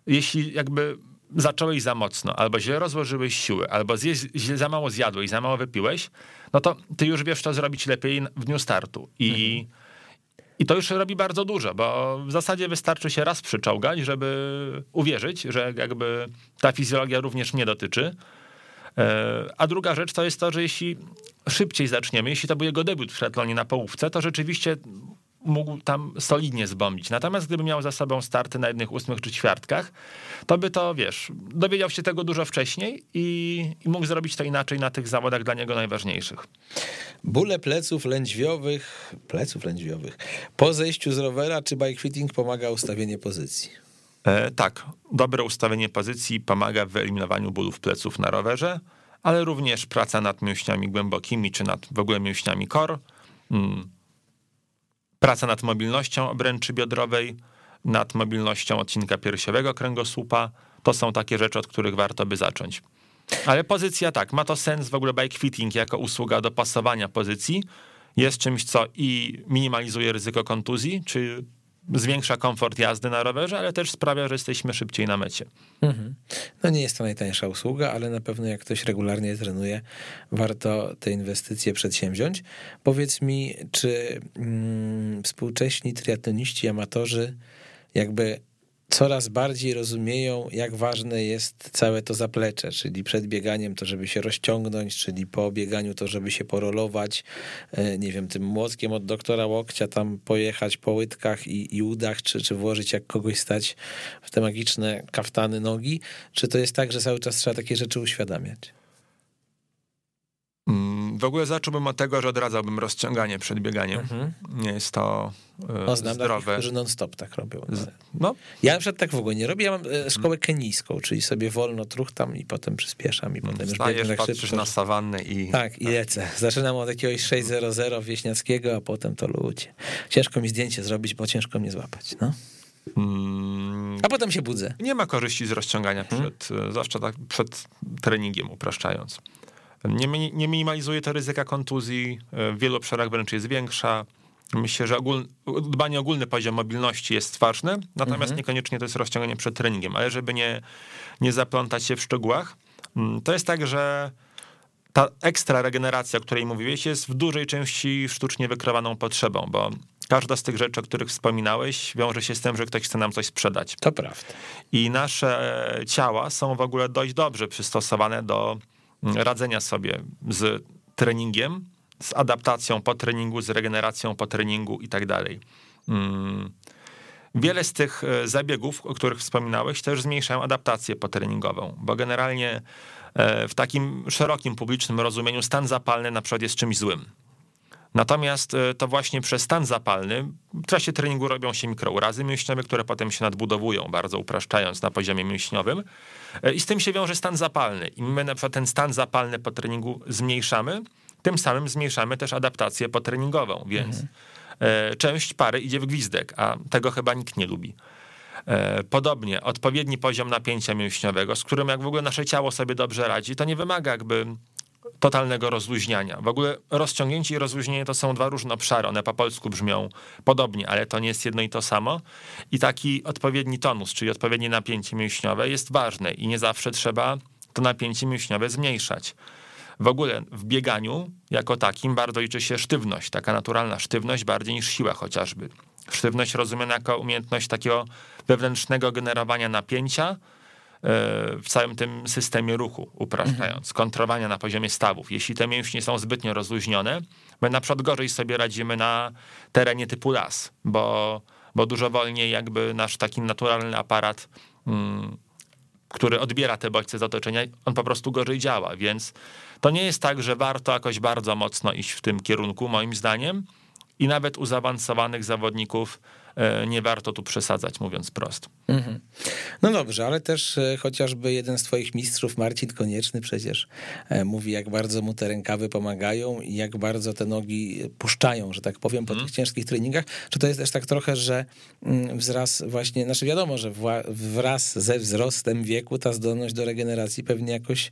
jeśli jakby zacząłeś za mocno, albo źle rozłożyłeś siły, albo zjeść, źle, za mało zjadłeś, za mało wypiłeś, no to ty już wiesz, co zrobić lepiej w dniu startu. I mhm. I to już robi bardzo dużo, bo w zasadzie wystarczy się raz przyczołgać, żeby uwierzyć, że jakby ta fizjologia również mnie dotyczy. A druga rzecz to jest to, że jeśli szybciej zaczniemy, jeśli to był jego debiut w triathlonie na połówce, to rzeczywiście mógł tam solidnie zbombić. Natomiast gdyby miał za sobą starty na jednych ósmych czy ćwiartkach, to by to, wiesz, dowiedział się tego dużo wcześniej i, i mógł zrobić to inaczej na tych zawodach dla niego najważniejszych. Bóle pleców lędźwiowych, pleców lędźwiowych, po zejściu z rowera czy bikefitting pomaga ustawienie pozycji? E, tak, dobre ustawienie pozycji pomaga w wyeliminowaniu bólów pleców na rowerze, ale również praca nad mięśniami głębokimi czy nad w ogóle mięśniami core, mm. praca nad mobilnością obręczy biodrowej, nad mobilnością odcinka piersiowego kręgosłupa. To są takie rzeczy, od których warto by zacząć. Ale pozycja tak, ma to sens w ogóle bikefitting jako usługa dopasowania pozycji. Jest czymś, co i minimalizuje ryzyko kontuzji, czy zwiększa komfort jazdy na rowerze, ale też sprawia, że jesteśmy szybciej na mecie. Mhm. No nie jest to najtańsza usługa, ale na pewno jak ktoś regularnie trenuje, warto te inwestycje przedsięwziąć. Powiedz mi, czy mm, współcześni triatloniści, amatorzy jakby coraz bardziej rozumieją, jak ważne jest całe to zaplecze, czyli przed bieganiem to, żeby się rozciągnąć, czyli po bieganiu to, żeby się porolować, nie wiem, tym młotkiem od doktora Łokcia tam pojechać po łydkach i, i udach, czy, czy włożyć jak kogoś stać w te magiczne kaftany nogi, czy to jest tak, że cały czas trzeba takie rzeczy uświadamiać? W ogóle zacząłbym od tego, że odradzałbym rozciąganie przed bieganiem. Mhm. Nie jest to no, znam zdrowe. Takich, którzy non-stop tak robią. Z, no. Ja na przykład tak w ogóle nie robię. Ja mam szkołę kenijską, czyli sobie wolno truchtam i potem przyspieszam. I potem wstajesz, już patrzysz szybko na sawannę i... Tak, i lecę. Zaczynam od jakiegoś sześć zero zero wieśniackiego, a potem to ludzie. Ciężko mi zdjęcie zrobić, bo ciężko mnie złapać. No. Mm, A potem się budzę. Nie ma korzyści z rozciągania przed, hmm? zawsze tak przed treningiem, upraszczając. Nie, nie minimalizuje to ryzyka kontuzji, w wielu obszarach wręcz jest większa. Myślę, że ogólny, dbanie o ogólny poziom mobilności jest ważne, natomiast mhm. niekoniecznie to jest rozciąganie przed treningiem, ale żeby nie, nie zaplątać się w szczegółach, to jest tak, że ta ekstra regeneracja, o której mówiłeś, jest w dużej części sztucznie wykreowaną potrzebą, bo każda z tych rzeczy, o których wspominałeś, wiąże się z tym, że ktoś chce nam coś sprzedać. To prawda. I nasze ciała są w ogóle dość dobrze przystosowane do radzenia sobie z treningiem, z adaptacją po treningu, z regeneracją po treningu i tak dalej. Wiele z tych zabiegów, o których wspominałeś, też zmniejszają adaptację potreningową, bo generalnie w takim szerokim publicznym rozumieniu stan zapalny na przykład jest czymś złym. Natomiast to właśnie przez stan zapalny w czasie treningu robią się mikrourazy mięśniowe, które potem się nadbudowują, bardzo upraszczając, na poziomie mięśniowym. I z tym się wiąże stan zapalny. I my na przykład ten stan zapalny po treningu zmniejszamy, tym samym zmniejszamy też adaptację potreningową, więc mhm. część pary idzie w gwizdek, a tego chyba nikt nie lubi. Podobnie odpowiedni poziom napięcia mięśniowego, z którym jak w ogóle nasze ciało sobie dobrze radzi, to nie wymaga jakby totalnego rozluźniania. W ogóle rozciągnięcie i rozluźnienie to są dwa różne obszary, one po polsku brzmią podobnie, ale to nie jest jedno i to samo. I taki odpowiedni tonus, czyli odpowiednie napięcie mięśniowe jest ważne i nie zawsze trzeba to napięcie mięśniowe zmniejszać. W ogóle w bieganiu jako takim bardzo liczy się sztywność, taka naturalna sztywność bardziej niż siła chociażby. Sztywność rozumiana jako umiejętność takiego wewnętrznego generowania napięcia w całym tym systemie ruchu, upraszczając, kontrowania na poziomie stawów. Jeśli te mięśnie są zbytnio rozluźnione, my na przykład gorzej sobie radzimy na terenie typu las, bo, bo dużo wolniej jakby nasz taki naturalny aparat, hmm, który odbiera te bodźce z otoczenia, on po prostu gorzej działa, więc to nie jest tak, że warto jakoś bardzo mocno iść w tym kierunku, moim zdaniem, i nawet u zaawansowanych zawodników nie warto tu przesadzać, mówiąc prosto. Mm-hmm. No dobrze, ale też chociażby jeden z twoich mistrzów, Marcin Konieczny, przecież mówi, jak bardzo mu te rękawy pomagają i jak bardzo te nogi puszczają, że tak powiem, po mm. tych ciężkich treningach. Czy to jest też tak trochę, że wzrast właśnie, znaczy wiadomo, że wraz ze wzrostem wieku ta zdolność do regeneracji pewnie jakoś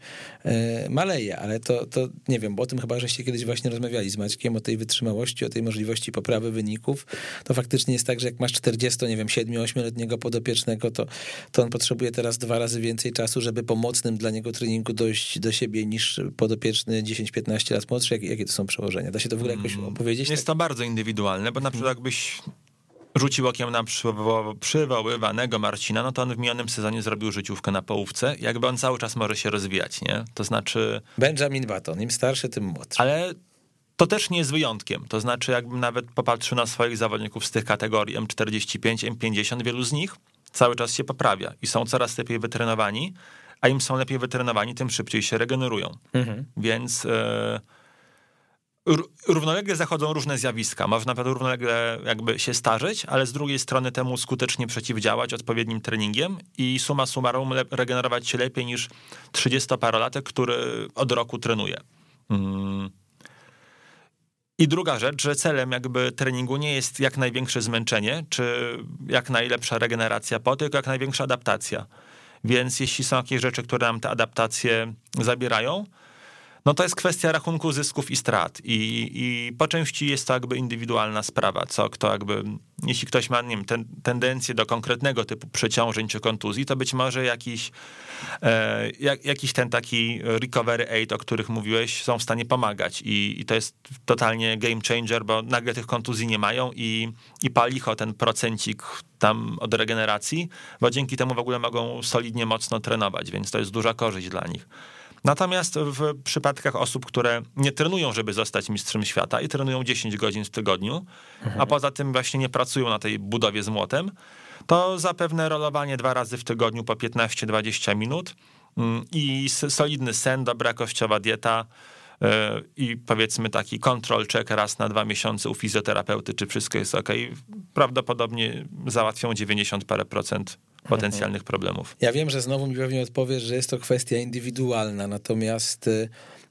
maleje, ale to, to nie wiem, bo o tym chyba żeście kiedyś właśnie rozmawiali z Maćkiem, o tej wytrzymałości, o tej możliwości poprawy wyników. To faktycznie jest tak, że jak masz czterdziestu, nie wiem, siedmiu, ośmioletniego podopiecznego, to, to on potrzebuje teraz dwa razy więcej czasu, żeby po mocnym dla niego treningu dojść do siebie niż podopieczny dziesięć, piętnaście lat młodszy. Jakie to są przełożenia? Da się to w ogóle jakoś opowiedzieć? Jest to bardzo indywidualne, bo na przykład jakbyś rzucił okiem na przywoływanego Marcina, no to on w minionym sezonie zrobił życiówkę na połówce, jakby on cały czas może się rozwijać, nie? To znaczy... Benjamin Button, im starszy, tym młodszy. Ale... to też nie jest wyjątkiem, to znaczy jakbym nawet popatrzył na swoich zawodników z tych kategorii em czterdzieści pięć, em pięćdziesiąt, wielu z nich cały czas się poprawia i są coraz lepiej wytrenowani, a im są lepiej wytrenowani, tym szybciej się regenerują. Mhm. Więc e, równolegle zachodzą różne zjawiska, można równolegle jakby się starzeć, ale z drugiej strony temu skutecznie przeciwdziałać odpowiednim treningiem i summa summarum regenerować się lepiej niż trzydziestoparolatek, który od roku trenuje. Mm. I druga rzecz, że celem jakby treningu nie jest jak największe zmęczenie, czy jak najlepsza regeneracja po, tylko jak największa adaptacja. Więc jeśli są jakieś rzeczy, które nam te adaptacje zabierają, no to jest kwestia rachunku zysków i strat. I, i po części jest to jakby indywidualna sprawa, co kto jakby, jeśli ktoś ma, nie wiem, ten, tendencję do konkretnego typu przeciążeń czy kontuzji, to być może jakiś, e, jak, jakiś ten taki recovery aid, o których mówiłeś, są w stanie pomagać. I, i to jest totalnie game changer, bo nagle tych kontuzji nie mają i, i pali ich o ten procencik tam od regeneracji, bo dzięki temu w ogóle mogą solidnie, mocno trenować, więc to jest duża korzyść dla nich. Natomiast w przypadkach osób, które nie trenują, żeby zostać mistrzem świata i trenują dziesięć godzin w tygodniu, mhm. a poza tym właśnie nie pracują na tej budowie z młotem, to zapewne rolowanie dwa razy w tygodniu po piętnaście do dwudziestu minut i solidny sen, dobra jakościowa dieta i powiedzmy taki control check raz na dwa miesiące u fizjoterapeuty, czy wszystko jest okej, prawdopodobnie załatwią dziewięćdziesiąt parę procent potencjalnych problemów. Ja wiem, że znowu mi pewnie odpowiesz, że jest to kwestia indywidualna, natomiast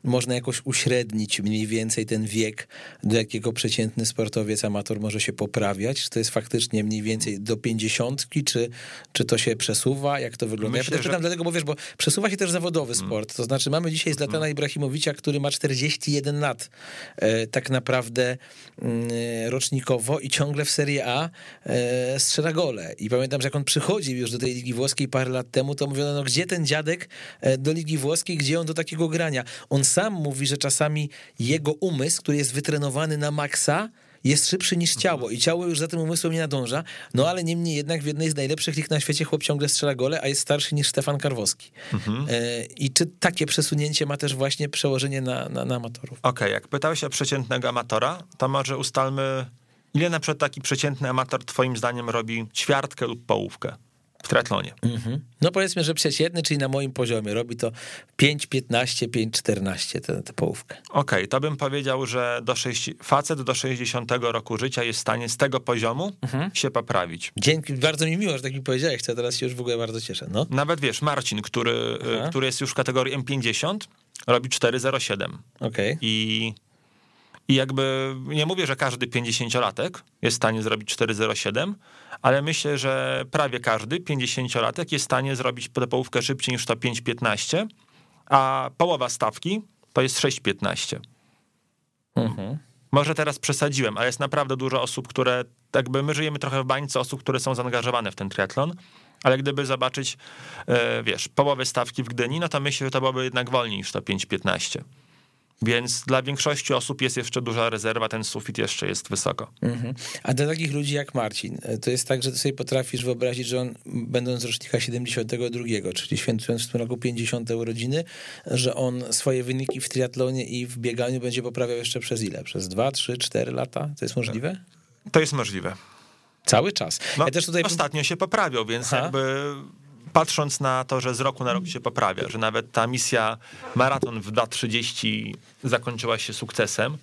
można jakoś uśrednić mniej więcej ten wiek, do jakiego przeciętny sportowiec amator może się poprawiać? Czy to jest faktycznie mniej więcej do pięćdziesiątki, czy, czy to się przesuwa? Jak to wygląda? Myślę, ja pytam że... dlatego, bo wiesz, bo przesuwa się też zawodowy sport. To znaczy mamy dzisiaj Zlatana Ibrahimowicza, który ma czterdzieści jeden lat tak naprawdę rocznikowo i ciągle w Serie A strzela gole. I pamiętam, że jak on przychodził już do tej Ligi Włoskiej parę lat temu, to mówiono, no gdzie ten dziadek do Ligi Włoskiej, gdzie on do takiego grania? On sam mówi, że czasami jego umysł, który jest wytrenowany na maksa, jest szybszy niż ciało i ciało już za tym umysłem nie nadąża, no ale niemniej jednak w jednej z najlepszych lig na świecie chłop ciągle strzela gole, a jest starszy niż Stefan Karwowski. Mhm. I czy takie przesunięcie ma też właśnie przełożenie na, na, na amatorów? Okej, okay, jak pytałeś o przeciętnego amatora, to może ustalmy, ile na przykład taki przeciętny amator twoim zdaniem robi ćwiartkę lub połówkę w triathlonie? Mm-hmm. No powiedzmy, że przeciętny, czyli na moim poziomie robi to pięć piętnaście, pięć czternaście tę, tę połówkę. Okej, okay, to bym powiedział, że do sześci... facet do sześćdziesiątego roku życia jest w stanie z tego poziomu mm-hmm. się poprawić. Dzięki, bardzo mi miło, że tak mi powiedziałeś, to teraz się już w ogóle bardzo cieszę. No. Nawet wiesz, Marcin, który, który jest już w kategorii M pięćdziesiąt, robi cztery zero siedem. Okay. I... I jakby nie mówię, że każdy pięćdziesięciolatek jest w stanie zrobić cztery zero siedem, ale myślę, że prawie każdy pięćdziesięciolatek jest w stanie zrobić połówkę szybciej niż to pięć piętnaście, a połowa stawki to jest sześć piętnaście. Mhm. Może teraz przesadziłem, ale jest naprawdę dużo osób, które jakby my żyjemy trochę w bańce osób, które są zaangażowane w ten triathlon, ale gdyby zobaczyć, wiesz, połowę stawki w Gdyni, no to myślę, że to byłoby jednak wolniej niż to pięć piętnaście. Więc dla większości osób jest jeszcze duża rezerwa, ten sufit jeszcze jest wysoko. Mm-hmm. A dla takich ludzi jak Marcin, to jest tak, że ty sobie potrafisz wyobrazić, że on będąc rocznika siedemdziesiątego drugiego, czyli świętując w tym roku pięćdziesiąte urodziny, że on swoje wyniki w triatlonie i w bieganiu będzie poprawiał jeszcze przez ile? Przez dwa, trzy, cztery lata? To jest możliwe? To jest możliwe. Cały czas. No, ja też tutaj... Ostatnio się poprawiał, więc Aha. jakby... Patrząc na to, że z roku na rok się poprawia, że nawet ta misja maraton w dwa trzydzieści zakończyła się sukcesem,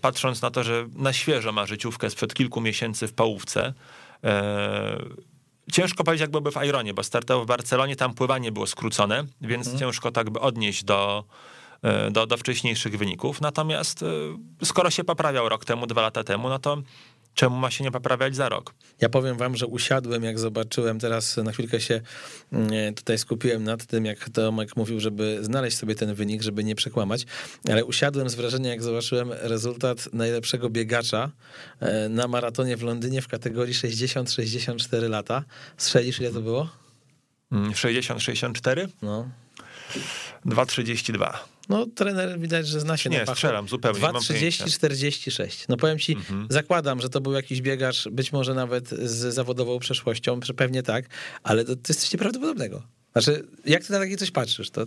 patrząc na to, że na świeżo ma życiówkę sprzed kilku miesięcy w połówce, ciężko powiedzieć, jak byłoby w Ironie, bo startował w Barcelonie, tam pływanie było skrócone, więc hmm. ciężko tak by odnieść do, do, do wcześniejszych wyników. Natomiast skoro się poprawiał rok temu, dwa lata temu, no to... Czemu ma się nie poprawiać za rok? Ja powiem wam, że usiadłem, jak zobaczyłem, teraz na chwilkę się tutaj skupiłem nad tym, jak Tomek mówił, żeby znaleźć sobie ten wynik, żeby nie przekłamać, ale usiadłem z wrażenia, jak zobaczyłem rezultat najlepszego biegacza na maratonie w Londynie w kategorii sześćdziesiąt sześćdziesiąt cztery lata. Strzelisz, ile to było? sześćdziesiąt sześćdziesiąt cztery? No. dwa trzydzieści dwa. No trener widać, że zna się nie, na pachę. Strzelam zupełnie. dwa trzydzieści czterdzieści sześć. No powiem ci, mhm. zakładam, że to był jakiś biegacz, być może nawet z zawodową przeszłością, pewnie tak, ale to, to jest coś nieprawdopodobnego. Znaczy, jak ty na takie coś patrzysz? To,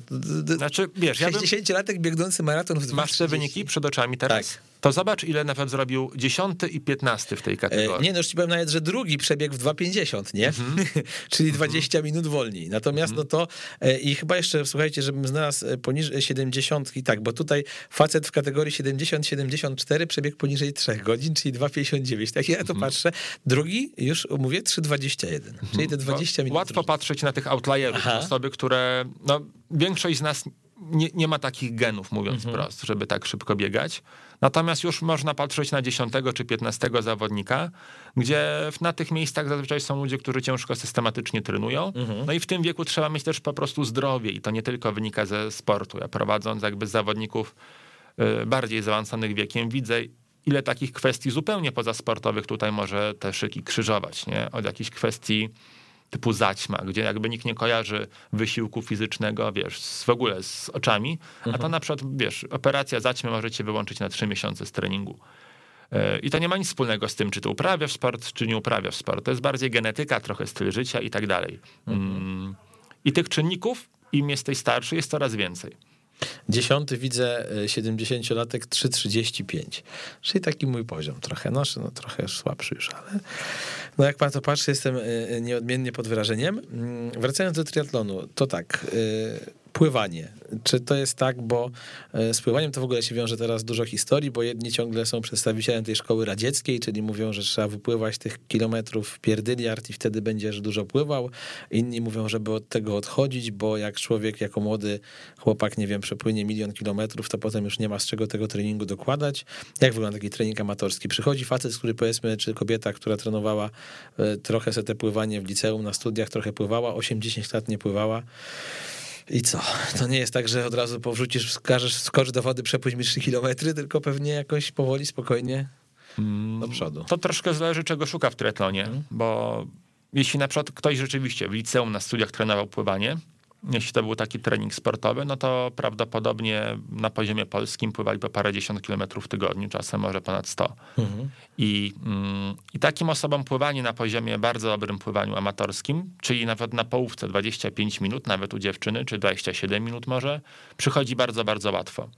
znaczy, wiesz, sześćdziesięciolatek ja bym... biegnący maraton w dwa trzydzieści. Masz te wyniki przed oczami teraz? Tak. To zobacz, ile nawet zrobił dziesiąty i piętnasty w tej kategorii. E, nie, no już ci powiem nawet, że drugi przebiegł w dwa pięćdziesiąt, nie? Mm-hmm. Czyli dwadzieścia mm-hmm. minut wolniej. Natomiast mm-hmm. no to e, i chyba jeszcze, słuchajcie, żebym znalazł poniżej siedemdziesiąt, tak, bo tutaj facet w kategorii siedemdziesiąt siedemdziesiąt cztery przebiegł poniżej trzech godzin, czyli dwa pięćdziesiąt dziewięć. Tak, ja na to mm-hmm. patrzę. Drugi, już mówię, trzy dwadzieścia jeden. Mm-hmm. Czyli te dwadzieścia no, minut. Łatwo różni. Patrzeć na tych outlierów, Aha. osoby, które, no większość z nas nie, nie ma takich genów, mówiąc mm-hmm. prosto, żeby tak szybko biegać. Natomiast już można patrzeć na dziesiątego czy piętnastego zawodnika, gdzie na tych miejscach zazwyczaj są ludzie, którzy ciężko systematycznie trenują. Mhm. No i w tym wieku trzeba mieć też po prostu zdrowie i to nie tylko wynika ze sportu. Ja prowadząc jakby zawodników bardziej zaawansowanych wiekiem widzę, ile takich kwestii zupełnie pozasportowych tutaj może te szyki krzyżować, nie? Od jakichś kwestii typu zaćma, gdzie jakby nikt nie kojarzy wysiłku fizycznego, wiesz, w ogóle z oczami, mhm. a to na przykład, wiesz, operacja zaćmy może cię wyłączyć na trzy miesiące z treningu. I to nie ma nic wspólnego z tym, czy ty uprawiasz sport, czy nie uprawiasz sport. To jest bardziej genetyka, trochę styl życia i tak dalej. Mhm. I tych czynników, im jesteś starszy, jest coraz więcej. Dziesiąty widzę siedemdziesięciolatek trzy trzydzieści pięć, czyli taki mój poziom trochę, no, no trochę słabszy już, ale no jak pan to patrzy, jestem nieodmiennie pod wrażeniem. Wracając do triatlonu, to tak, pływanie. Czy to jest tak, bo z pływaniem to w ogóle się wiąże teraz dużo historii, bo jedni ciągle są przedstawicielem tej szkoły radzieckiej, czyli mówią, że trzeba wypływać tych kilometrów pierdyliard i wtedy będziesz dużo pływał. Inni mówią, żeby od tego odchodzić, bo jak człowiek jako młody chłopak, nie wiem, przepłynie milion kilometrów, to potem już nie ma z czego tego treningu dokładać. Jak wygląda taki trening amatorski? Przychodzi facet, który powiedzmy, czy kobieta, która trenowała trochę sobie te pływanie w liceum, na studiach trochę pływała, osiem dziesięć lat nie pływała. I co? To nie jest tak, że od razu powrzucisz, wskażesz, skocz do wody, przepłyń mi trzy kilometry, tylko pewnie jakoś powoli, spokojnie do przodu. To troszkę zależy, czego szuka w triathlonie, hmm. bo jeśli na przykład ktoś rzeczywiście w liceum na studiach trenował pływanie, jeśli to był taki trening sportowy, no to prawdopodobnie na poziomie polskim pływali po parędziesiąt kilometrów w tygodniu, czasem może ponad sto. Mhm. I, mm, I takim osobom pływanie na poziomie bardzo dobrym pływaniu amatorskim, czyli nawet na połówce dwadzieścia pięć minut, nawet u dziewczyny, czy dwadzieścia siedem minut może, przychodzi bardzo, bardzo łatwo.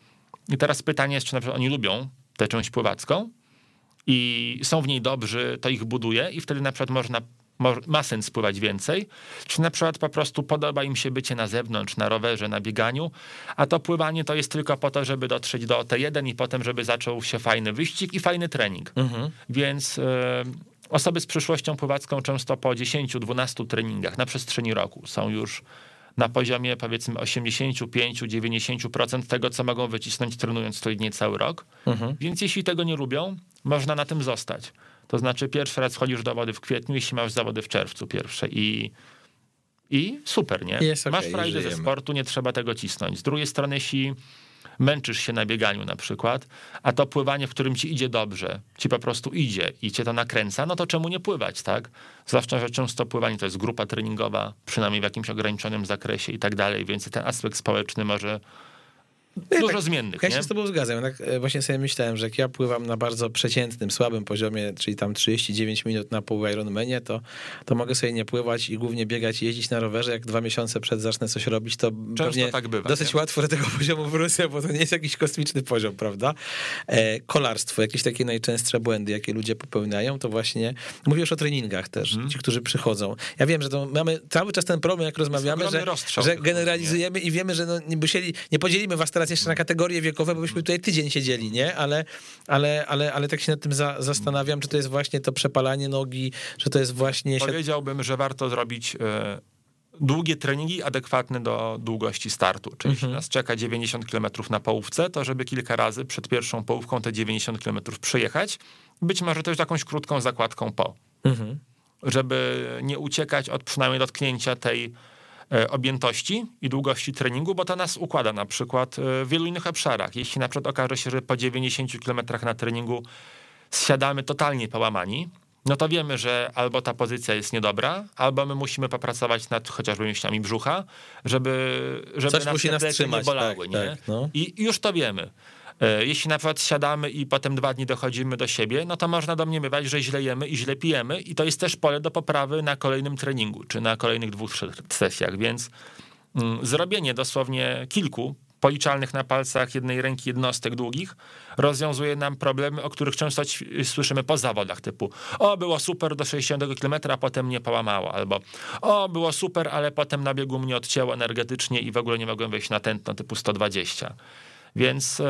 I teraz pytanie jest, czy na przykład oni lubią tę część pływacką i są w niej dobrzy, to ich buduje i wtedy na przykład można... ma sens spływać więcej, czy na przykład po prostu podoba im się bycie na zewnątrz, na rowerze, na bieganiu, a to pływanie to jest tylko po to, żeby dotrzeć do T jeden i potem, żeby zaczął się fajny wyścig i fajny trening. Mhm. Więc y, osoby z przyszłością pływacką często po dziesięciu, dwunastu treningach na przestrzeni roku są już na poziomie powiedzmy osiemdziesiąt pięć do dziewięćdziesięciu procent tego, co mogą wycisnąć trenując to dni cały rok. Mhm. Więc jeśli tego nie lubią, można na tym zostać. To znaczy pierwszy raz wchodzisz do wody w kwietniu, jeśli masz zawody w czerwcu pierwsze i, i super, nie? Jest masz okay, frajdę ze sportu, nie trzeba tego cisnąć. Z drugiej strony, jeśli męczysz się na bieganiu na przykład, a to pływanie, w którym ci idzie dobrze, ci po prostu idzie i cię to nakręca, no to czemu nie pływać, tak? Zwłaszcza, że często pływanie to jest grupa treningowa, przynajmniej w jakimś ograniczonym zakresie i tak dalej, więc ten aspekt społeczny może... No dużo tak, zmiennych. Ja się nie? z tobą zgadzam. Tak właśnie sobie myślałem, że jak ja pływam na bardzo przeciętnym, słabym poziomie, czyli tam trzydzieści dziewięć minut na pół Ironmanie, to, to mogę sobie nie pływać i głównie biegać i jeździć na rowerze. Jak dwa miesiące przed zacznę coś robić, to często pewnie tak bywa, dosyć nie? łatwo do tego poziomu wrócę, bo to nie jest jakiś kosmiczny poziom, prawda? E, kolarstwo, jakieś takie najczęstsze błędy, jakie ludzie popełniają, to właśnie mówię już o treningach też, hmm. ci, którzy przychodzą. Ja wiem, że to mamy cały czas ten problem, jak rozmawiamy, że, że generalizujemy nie? i wiemy, że no, nie, musieli, nie podzielimy was teraz jeszcze na kategorie wiekowe, bo byśmy tutaj tydzień siedzieli, nie? Ale, ale, ale, ale tak się nad tym za, zastanawiam, czy to jest właśnie to przepalanie nogi, czy to jest właśnie... Powiedziałbym, że warto zrobić długie treningi adekwatne do długości startu. Czyli jeśli mhm. nas czeka dziewięćdziesiąt kilometrów na połówce, to żeby kilka razy przed pierwszą połówką te dziewięćdziesiąt kilometrów przejechać, być może też jakąś krótką zakładką po. Mhm. Żeby nie uciekać od przynajmniej dotknięcia tej objętości i długości treningu, bo to nas układa na przykład w wielu innych obszarach. Jeśli na przykład okaże się, że po dziewięćdziesięciu kilometrach na treningu zsiadamy totalnie połamani, no to wiemy, że albo ta pozycja jest niedobra, albo my musimy popracować nad chociażby mięśniami brzucha, żeby, żeby Coś nas, musi nas trzymać, nie bolały. Tak, nie? Tak, no. I już to wiemy. Jeśli na przykład siadamy i potem dwa dni dochodzimy do siebie, no to można domniemywać, że źle jemy i źle pijemy i to jest też pole do poprawy na kolejnym treningu, czy na kolejnych dwóch sesjach, więc mm, zrobienie dosłownie kilku policzalnych na palcach jednej ręki jednostek długich rozwiązuje nam problemy, o których często słyszymy po zawodach, typu o, było super do sześćdziesiątego kilometra, a potem mnie połamało, albo o, było super, ale potem na biegu mnie odcięło energetycznie i w ogóle nie mogłem wejść na tętno typu sto dwadzieścia. Więc yy,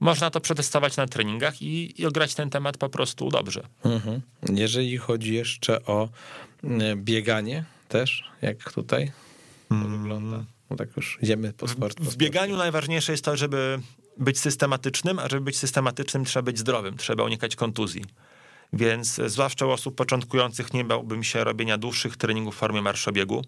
można to przetestować na treningach i, i ograć ten temat po prostu dobrze. Mhm. Jeżeli chodzi jeszcze o y, bieganie też, jak tutaj mm. to wygląda, no tak już idziemy po sport. Po w, w bieganiu sport. Najważniejsze jest to, żeby być systematycznym, a żeby być systematycznym trzeba być zdrowym, trzeba unikać kontuzji. Więc zwłaszcza u osób początkujących nie bałbym się robienia dłuższych treningów w formie marszobiegu.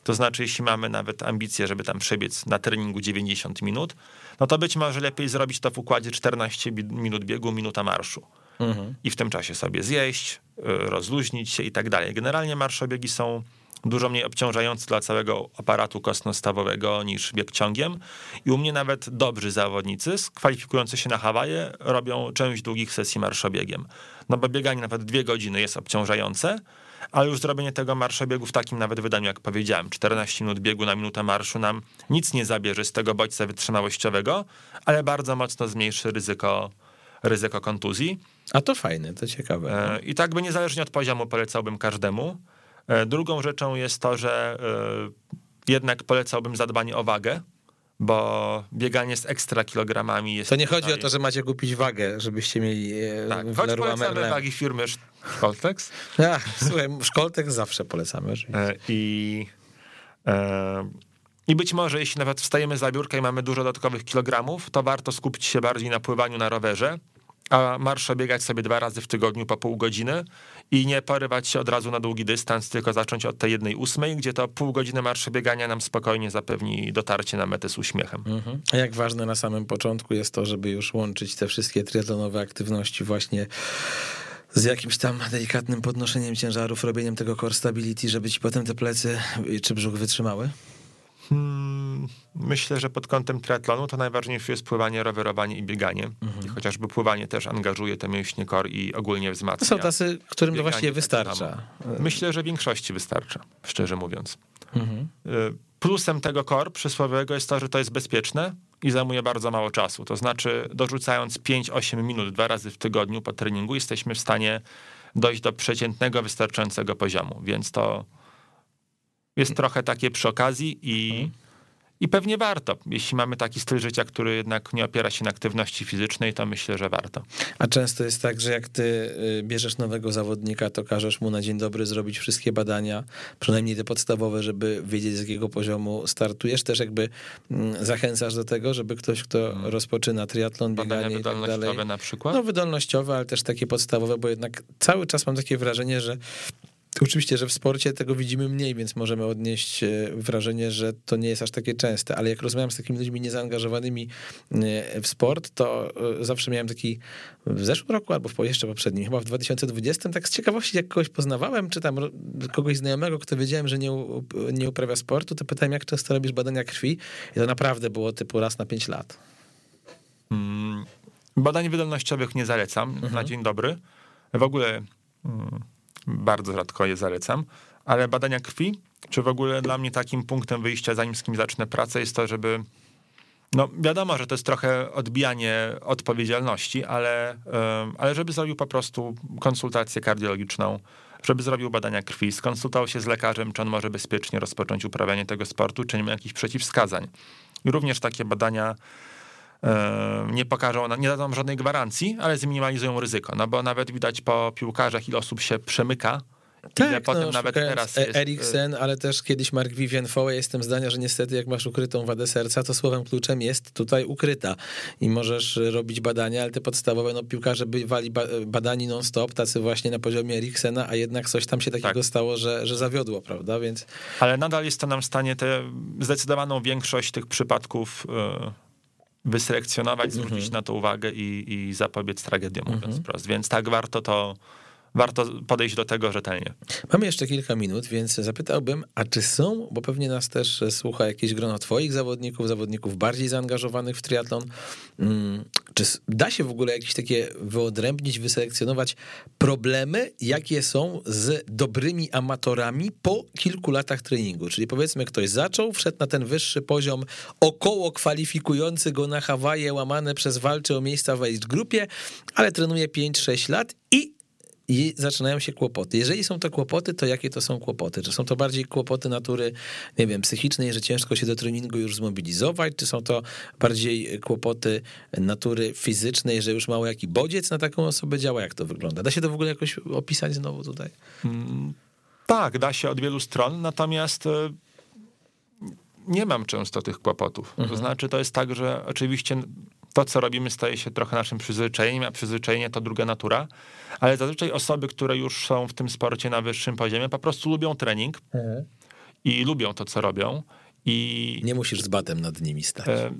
To znaczy, jeśli mamy nawet ambicje, żeby tam przebiec na treningu dziewięćdziesiąt minut, no to być może lepiej zrobić to w układzie czternaście minut biegu, minuta marszu. Mhm. I w tym czasie sobie zjeść, rozluźnić się i tak dalej. Generalnie marszobiegi są dużo mniej obciążające dla całego aparatu kostno-stawowego niż bieg ciągiem. I u mnie nawet dobrzy zawodnicy kwalifikujący się na Hawaje robią część długich sesji marszobiegiem. No bo bieganie nawet dwie godziny jest obciążające, ale już zrobienie tego marszobiegu w takim nawet wydaniu, jak powiedziałem, czternaście minut biegu na minutę marszu nam nic nie zabierze z tego bodźca wytrzymałościowego, ale bardzo mocno zmniejszy ryzyko, ryzyko kontuzji. A to fajne, to ciekawe. I tak by niezależnie od poziomu polecałbym każdemu. Drugą rzeczą jest to, że jednak polecałbym zadbanie o wagę, bo bieganie z ekstra kilogramami jest... To nie chodzi o to, że macie kupić wagę, żebyście mieli... Tak, choć polecamy wagi firmy Szkoltex. Ja, słuchaj, Szkoltex zawsze polecamy. I, I być może, jeśli nawet wstajemy za biurka i mamy dużo dodatkowych kilogramów, to warto skupić się bardziej na pływaniu na rowerze, a marsze biegać sobie dwa razy w tygodniu po pół godziny i nie porywać się od razu na długi dystans, tylko zacząć od tej jednej ósmej, gdzie to pół godziny marsze biegania nam spokojnie zapewni dotarcie na metę z uśmiechem. Mhm. A jak ważne na samym początku jest to, żeby już łączyć te wszystkie triatlonowe aktywności właśnie z jakimś tam delikatnym podnoszeniem ciężarów, robieniem tego core stability, żeby ci potem te plecy czy brzuch wytrzymały? Hmm, myślę, że pod kątem triatlonu to najważniejsze jest pływanie, rowerowanie i bieganie. Mhm. I chociażby pływanie też angażuje te mięśnie kor i ogólnie wzmacnia. To są tacy, którym bieganie to właściwie wystarcza. Myślę, że większości wystarcza, szczerze mówiąc. Mhm. Plusem tego core przysłowiowego jest to, że to jest bezpieczne i zajmuje bardzo mało czasu. To znaczy, dorzucając pięć do ośmiu minut dwa razy w tygodniu po treningu, jesteśmy w stanie dojść do przeciętnego, wystarczającego poziomu. Więc to jest trochę takie przy okazji i, mhm. i pewnie warto. Jeśli mamy taki styl życia, który jednak nie opiera się na aktywności fizycznej, to myślę, że warto. A często jest tak, że jak ty bierzesz nowego zawodnika, to każesz mu na dzień dobry zrobić wszystkie badania, przynajmniej te podstawowe, żeby wiedzieć, z jakiego poziomu startujesz. Też jakby zachęcasz do tego, żeby ktoś, kto mhm. rozpoczyna triatlon, badania bieganie i tak dalej. Na przykład? No wydolnościowe, ale też takie podstawowe, bo jednak cały czas mam takie wrażenie, że oczywiście, że w sporcie tego widzimy mniej, więc możemy odnieść wrażenie, że to nie jest aż takie częste, ale jak rozmawiam z takimi ludźmi niezaangażowanymi w sport, to zawsze miałem taki w zeszłym roku albo jeszcze poprzednim, chyba w dwa tysiące dwudziestym, tak z ciekawości, jak kogoś poznawałem, czy tam kogoś znajomego, kto wiedziałem, że nie, nie uprawia sportu, to pytałem, jak często robisz badania krwi i to naprawdę było typu raz na pięć lat. Hmm, badań wydolnościowych nie zalecam, mhm. na dzień dobry. W ogóle... Hmm. Bardzo rzadko je zalecam, ale badania krwi, czy w ogóle dla mnie takim punktem wyjścia, zanim z kim zacznę pracę, jest to, żeby, no wiadomo, że to jest trochę odbijanie odpowiedzialności, ale, ale żeby zrobił po prostu konsultację kardiologiczną, żeby zrobił badania krwi, skonsultował się z lekarzem, czy on może bezpiecznie rozpocząć uprawianie tego sportu, czy nie ma jakichś przeciwwskazań. I również takie badania nie pokażą, nie dadzą żadnej gwarancji, ale zminimalizują ryzyko, no bo nawet widać po piłkarzach, ile osób się przemyka. Tak, no, potem nawet teraz jest... Eriksen, ale też kiedyś Mark Vivian Foley, jestem zdania, że niestety jak masz ukrytą wadę serca, to słowem kluczem jest tutaj ukryta i możesz robić badania, ale te podstawowe, no piłkarze bywali badani non stop, tacy właśnie na poziomie Eriksena, a jednak coś tam się takiego tak. stało, że, że zawiodło, prawda, więc... Ale nadal jest to nam w stanie te zdecydowaną większość tych przypadków yy... wyselekcjonować, zwrócić mm-hmm. na to uwagę i, i zapobiec tragediom, mówiąc mm-hmm. wprost. Więc tak, warto to, warto podejść do tego rzetelnie. Mamy jeszcze kilka minut, więc zapytałbym, a czy są, bo pewnie nas też słucha jakieś grono twoich zawodników, zawodników bardziej zaangażowanych w triatlon, hmm, czy da się w ogóle jakieś takie wyodrębnić, wyselekcjonować problemy, jakie są z dobrymi amatorami po kilku latach treningu? Czyli powiedzmy, ktoś zaczął, wszedł na ten wyższy poziom około kwalifikujący go na Hawaje, łamane przez walczy o miejsca w age grupie, ale trenuje pięć sześć lat i I zaczynają się kłopoty. Jeżeli są to kłopoty, to jakie to są kłopoty? Czy są to bardziej kłopoty natury, nie wiem, psychicznej, że ciężko się do treningu już zmobilizować, czy są to bardziej kłopoty natury fizycznej, że już mało jaki bodziec na taką osobę działa? Jak to wygląda? Da się to w ogóle jakoś opisać znowu tutaj? Tak, da się od wielu stron, natomiast nie mam często tych kłopotów. Mhm. To znaczy, to jest tak, że oczywiście... To, co robimy, staje się trochę naszym przyzwyczajeniem, a przyzwyczajenie to druga natura, ale zazwyczaj osoby, które już są w tym sporcie na wyższym poziomie, po prostu lubią trening mhm. i lubią to, co robią. I nie musisz z batem nad nimi stać. E,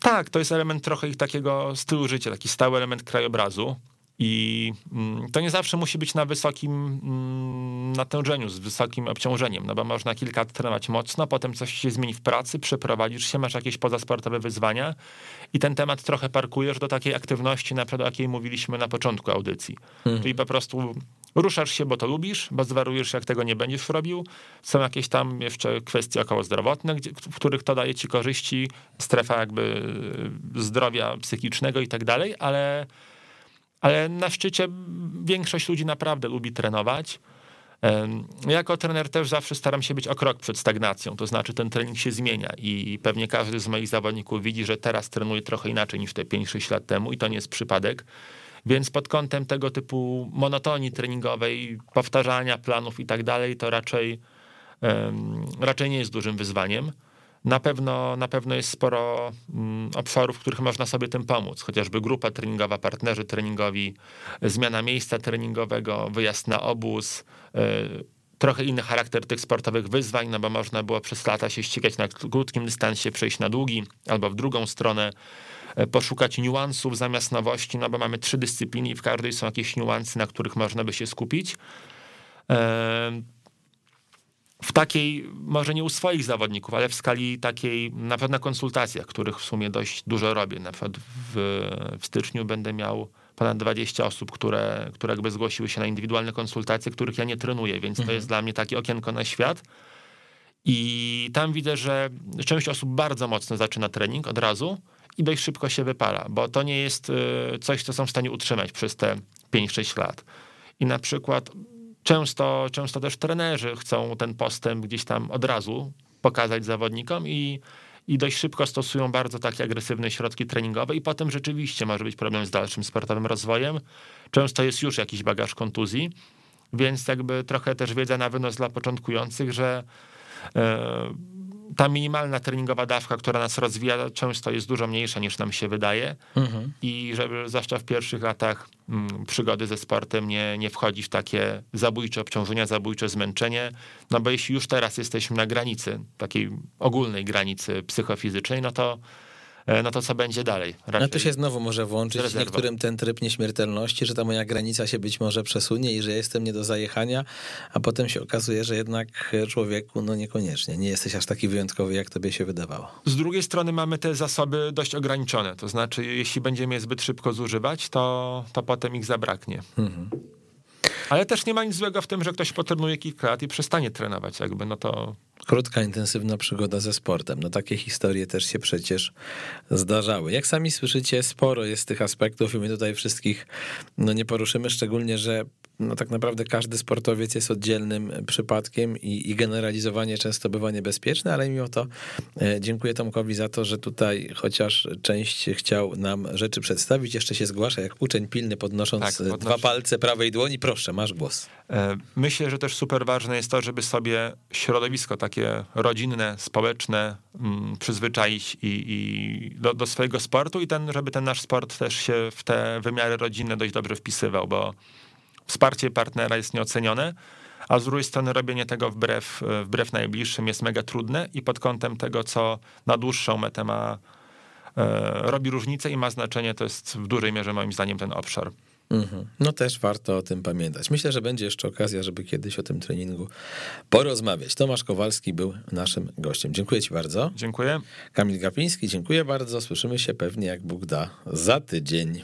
tak, to jest element trochę ich takiego stylu życia, taki stały element krajobrazu i mm, to nie zawsze musi być na wysokim mm, natężeniu, z wysokim obciążeniem, no bo można kilka lat trenować mocno, potem coś się zmieni w pracy, przeprowadzisz się, masz jakieś pozasportowe wyzwania i ten temat trochę parkujesz do takiej aktywności, na przykład o jakiej mówiliśmy na początku audycji. Hmm. Czyli po prostu ruszasz się, bo to lubisz, bo zwarujesz, jak tego nie będziesz robił. Są jakieś tam jeszcze kwestie okołozdrowotne, w których to daje ci korzyści, strefa jakby zdrowia psychicznego i tak dalej, ale... Ale na szczycie większość ludzi naprawdę lubi trenować Jako trener też zawsze staram się być o krok przed stagnacją, to znaczy ten trening się zmienia i pewnie każdy z moich zawodników widzi, że teraz trenuje trochę inaczej niż te pięć sześć lat temu i to nie jest przypadek. Więc pod kątem tego typu monotonii treningowej, powtarzania planów i tak dalej, to raczej, raczej nie jest dużym wyzwaniem. Na pewno, na pewno jest sporo obszarów, w których można sobie tym pomóc, chociażby grupa treningowa, partnerzy treningowi, zmiana miejsca treningowego, wyjazd na obóz, trochę inny charakter tych sportowych wyzwań, no bo można było przez lata się ścigać na krótkim dystansie, przejść na długi albo w drugą stronę, poszukać niuansów zamiast nowości, no bo mamy trzy dyscypliny i w każdej są jakieś niuanse, na których można by się skupić. W takiej, może nie u swoich zawodników, ale w skali takiej, na pewno na konsultacjach, których w sumie dość dużo robię. Na przykład w, w styczniu będę miał ponad dwadzieścia osób, które, które jakby zgłosiły się na indywidualne konsultacje, których ja nie trenuję, więc mhm. to jest dla mnie takie okienko na świat. I tam widzę, że część osób bardzo mocno zaczyna trening od razu i dość szybko się wypala, bo to nie jest coś, co są w stanie utrzymać przez te pięć sześć lat. I na przykład często, często też trenerzy chcą ten postęp gdzieś tam od razu pokazać zawodnikom i, i dość szybko stosują bardzo takie agresywne środki treningowe i potem rzeczywiście może być problem z dalszym sportowym rozwojem. Często jest już jakiś bagaż kontuzji, więc jakby trochę też wiedza na wynos dla początkujących, że yy, ta minimalna treningowa dawka, która nas rozwija, często jest dużo mniejsza niż nam się wydaje mhm. i żeby zwłaszcza w pierwszych latach przygody ze sportem nie, nie wchodzić w takie zabójcze obciążenia, zabójcze zmęczenie, no bo jeśli już teraz jesteśmy na granicy, takiej ogólnej granicy psychofizycznej, no to no to co będzie dalej? Raczej no to się znowu może włączyć w niektórym ten tryb nieśmiertelności, że ta moja granica się być może przesunie i że jestem nie do zajechania, a potem się okazuje, że jednak człowieku, no niekoniecznie, nie jesteś aż taki wyjątkowy, jak tobie się wydawało. Z drugiej strony mamy te zasoby dość ograniczone, to znaczy jeśli będziemy je zbyt szybko zużywać, to, to potem ich zabraknie. Mhm. Ale też nie ma nic złego w tym, że ktoś potrenuje kilka lat i przestanie trenować, jakby no to... Krótka, intensywna przygoda ze sportem. No takie historie też się przecież zdarzały. Jak sami słyszycie, sporo jest tych aspektów i my tutaj wszystkich no nie poruszymy, szczególnie, że no tak naprawdę każdy sportowiec jest oddzielnym przypadkiem i, i generalizowanie często bywa niebezpieczne, ale mimo to dziękuję Tomkowi za to, że tutaj chociaż część chciał nam rzeczy przedstawić. Jeszcze się zgłasza jak uczeń pilny, podnosząc tak, podnoś... dwa palce prawej dłoni. Proszę, masz głos. Myślę, że też super ważne jest to, żeby sobie środowisko takie rodzinne, społeczne przyzwyczaić i, i do, do swojego sportu i ten, żeby ten nasz sport też się w te wymiary rodzinne dość dobrze wpisywał, bo wsparcie partnera jest nieocenione, a z drugiej strony robienie tego wbrew, wbrew najbliższym jest mega trudne i pod kątem tego, co na dłuższą metę ma, e, robi różnicę i ma znaczenie, to jest w dużej mierze moim zdaniem ten obszar. No też warto o tym pamiętać. Myślę, że będzie jeszcze okazja, żeby kiedyś o tym treningu porozmawiać. Tomasz Kowalski był naszym gościem. Dziękuję ci bardzo. Dziękuję. Kamil Gafiński, dziękuję bardzo. Słyszymy się pewnie, jak Bóg da, za tydzień.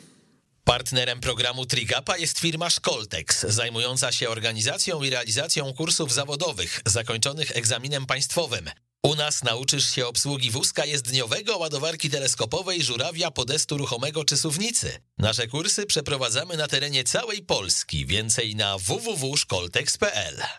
Partnerem programu Trigapa jest firma Szkoltex, zajmująca się organizacją i realizacją kursów zawodowych zakończonych egzaminem państwowym. U nas nauczysz się obsługi wózka jezdniowego, ładowarki teleskopowej, żurawia, podestu ruchomego czy suwnicy. Nasze kursy przeprowadzamy na terenie całej Polski. Więcej na w w w kropka szkoltex kropka p l.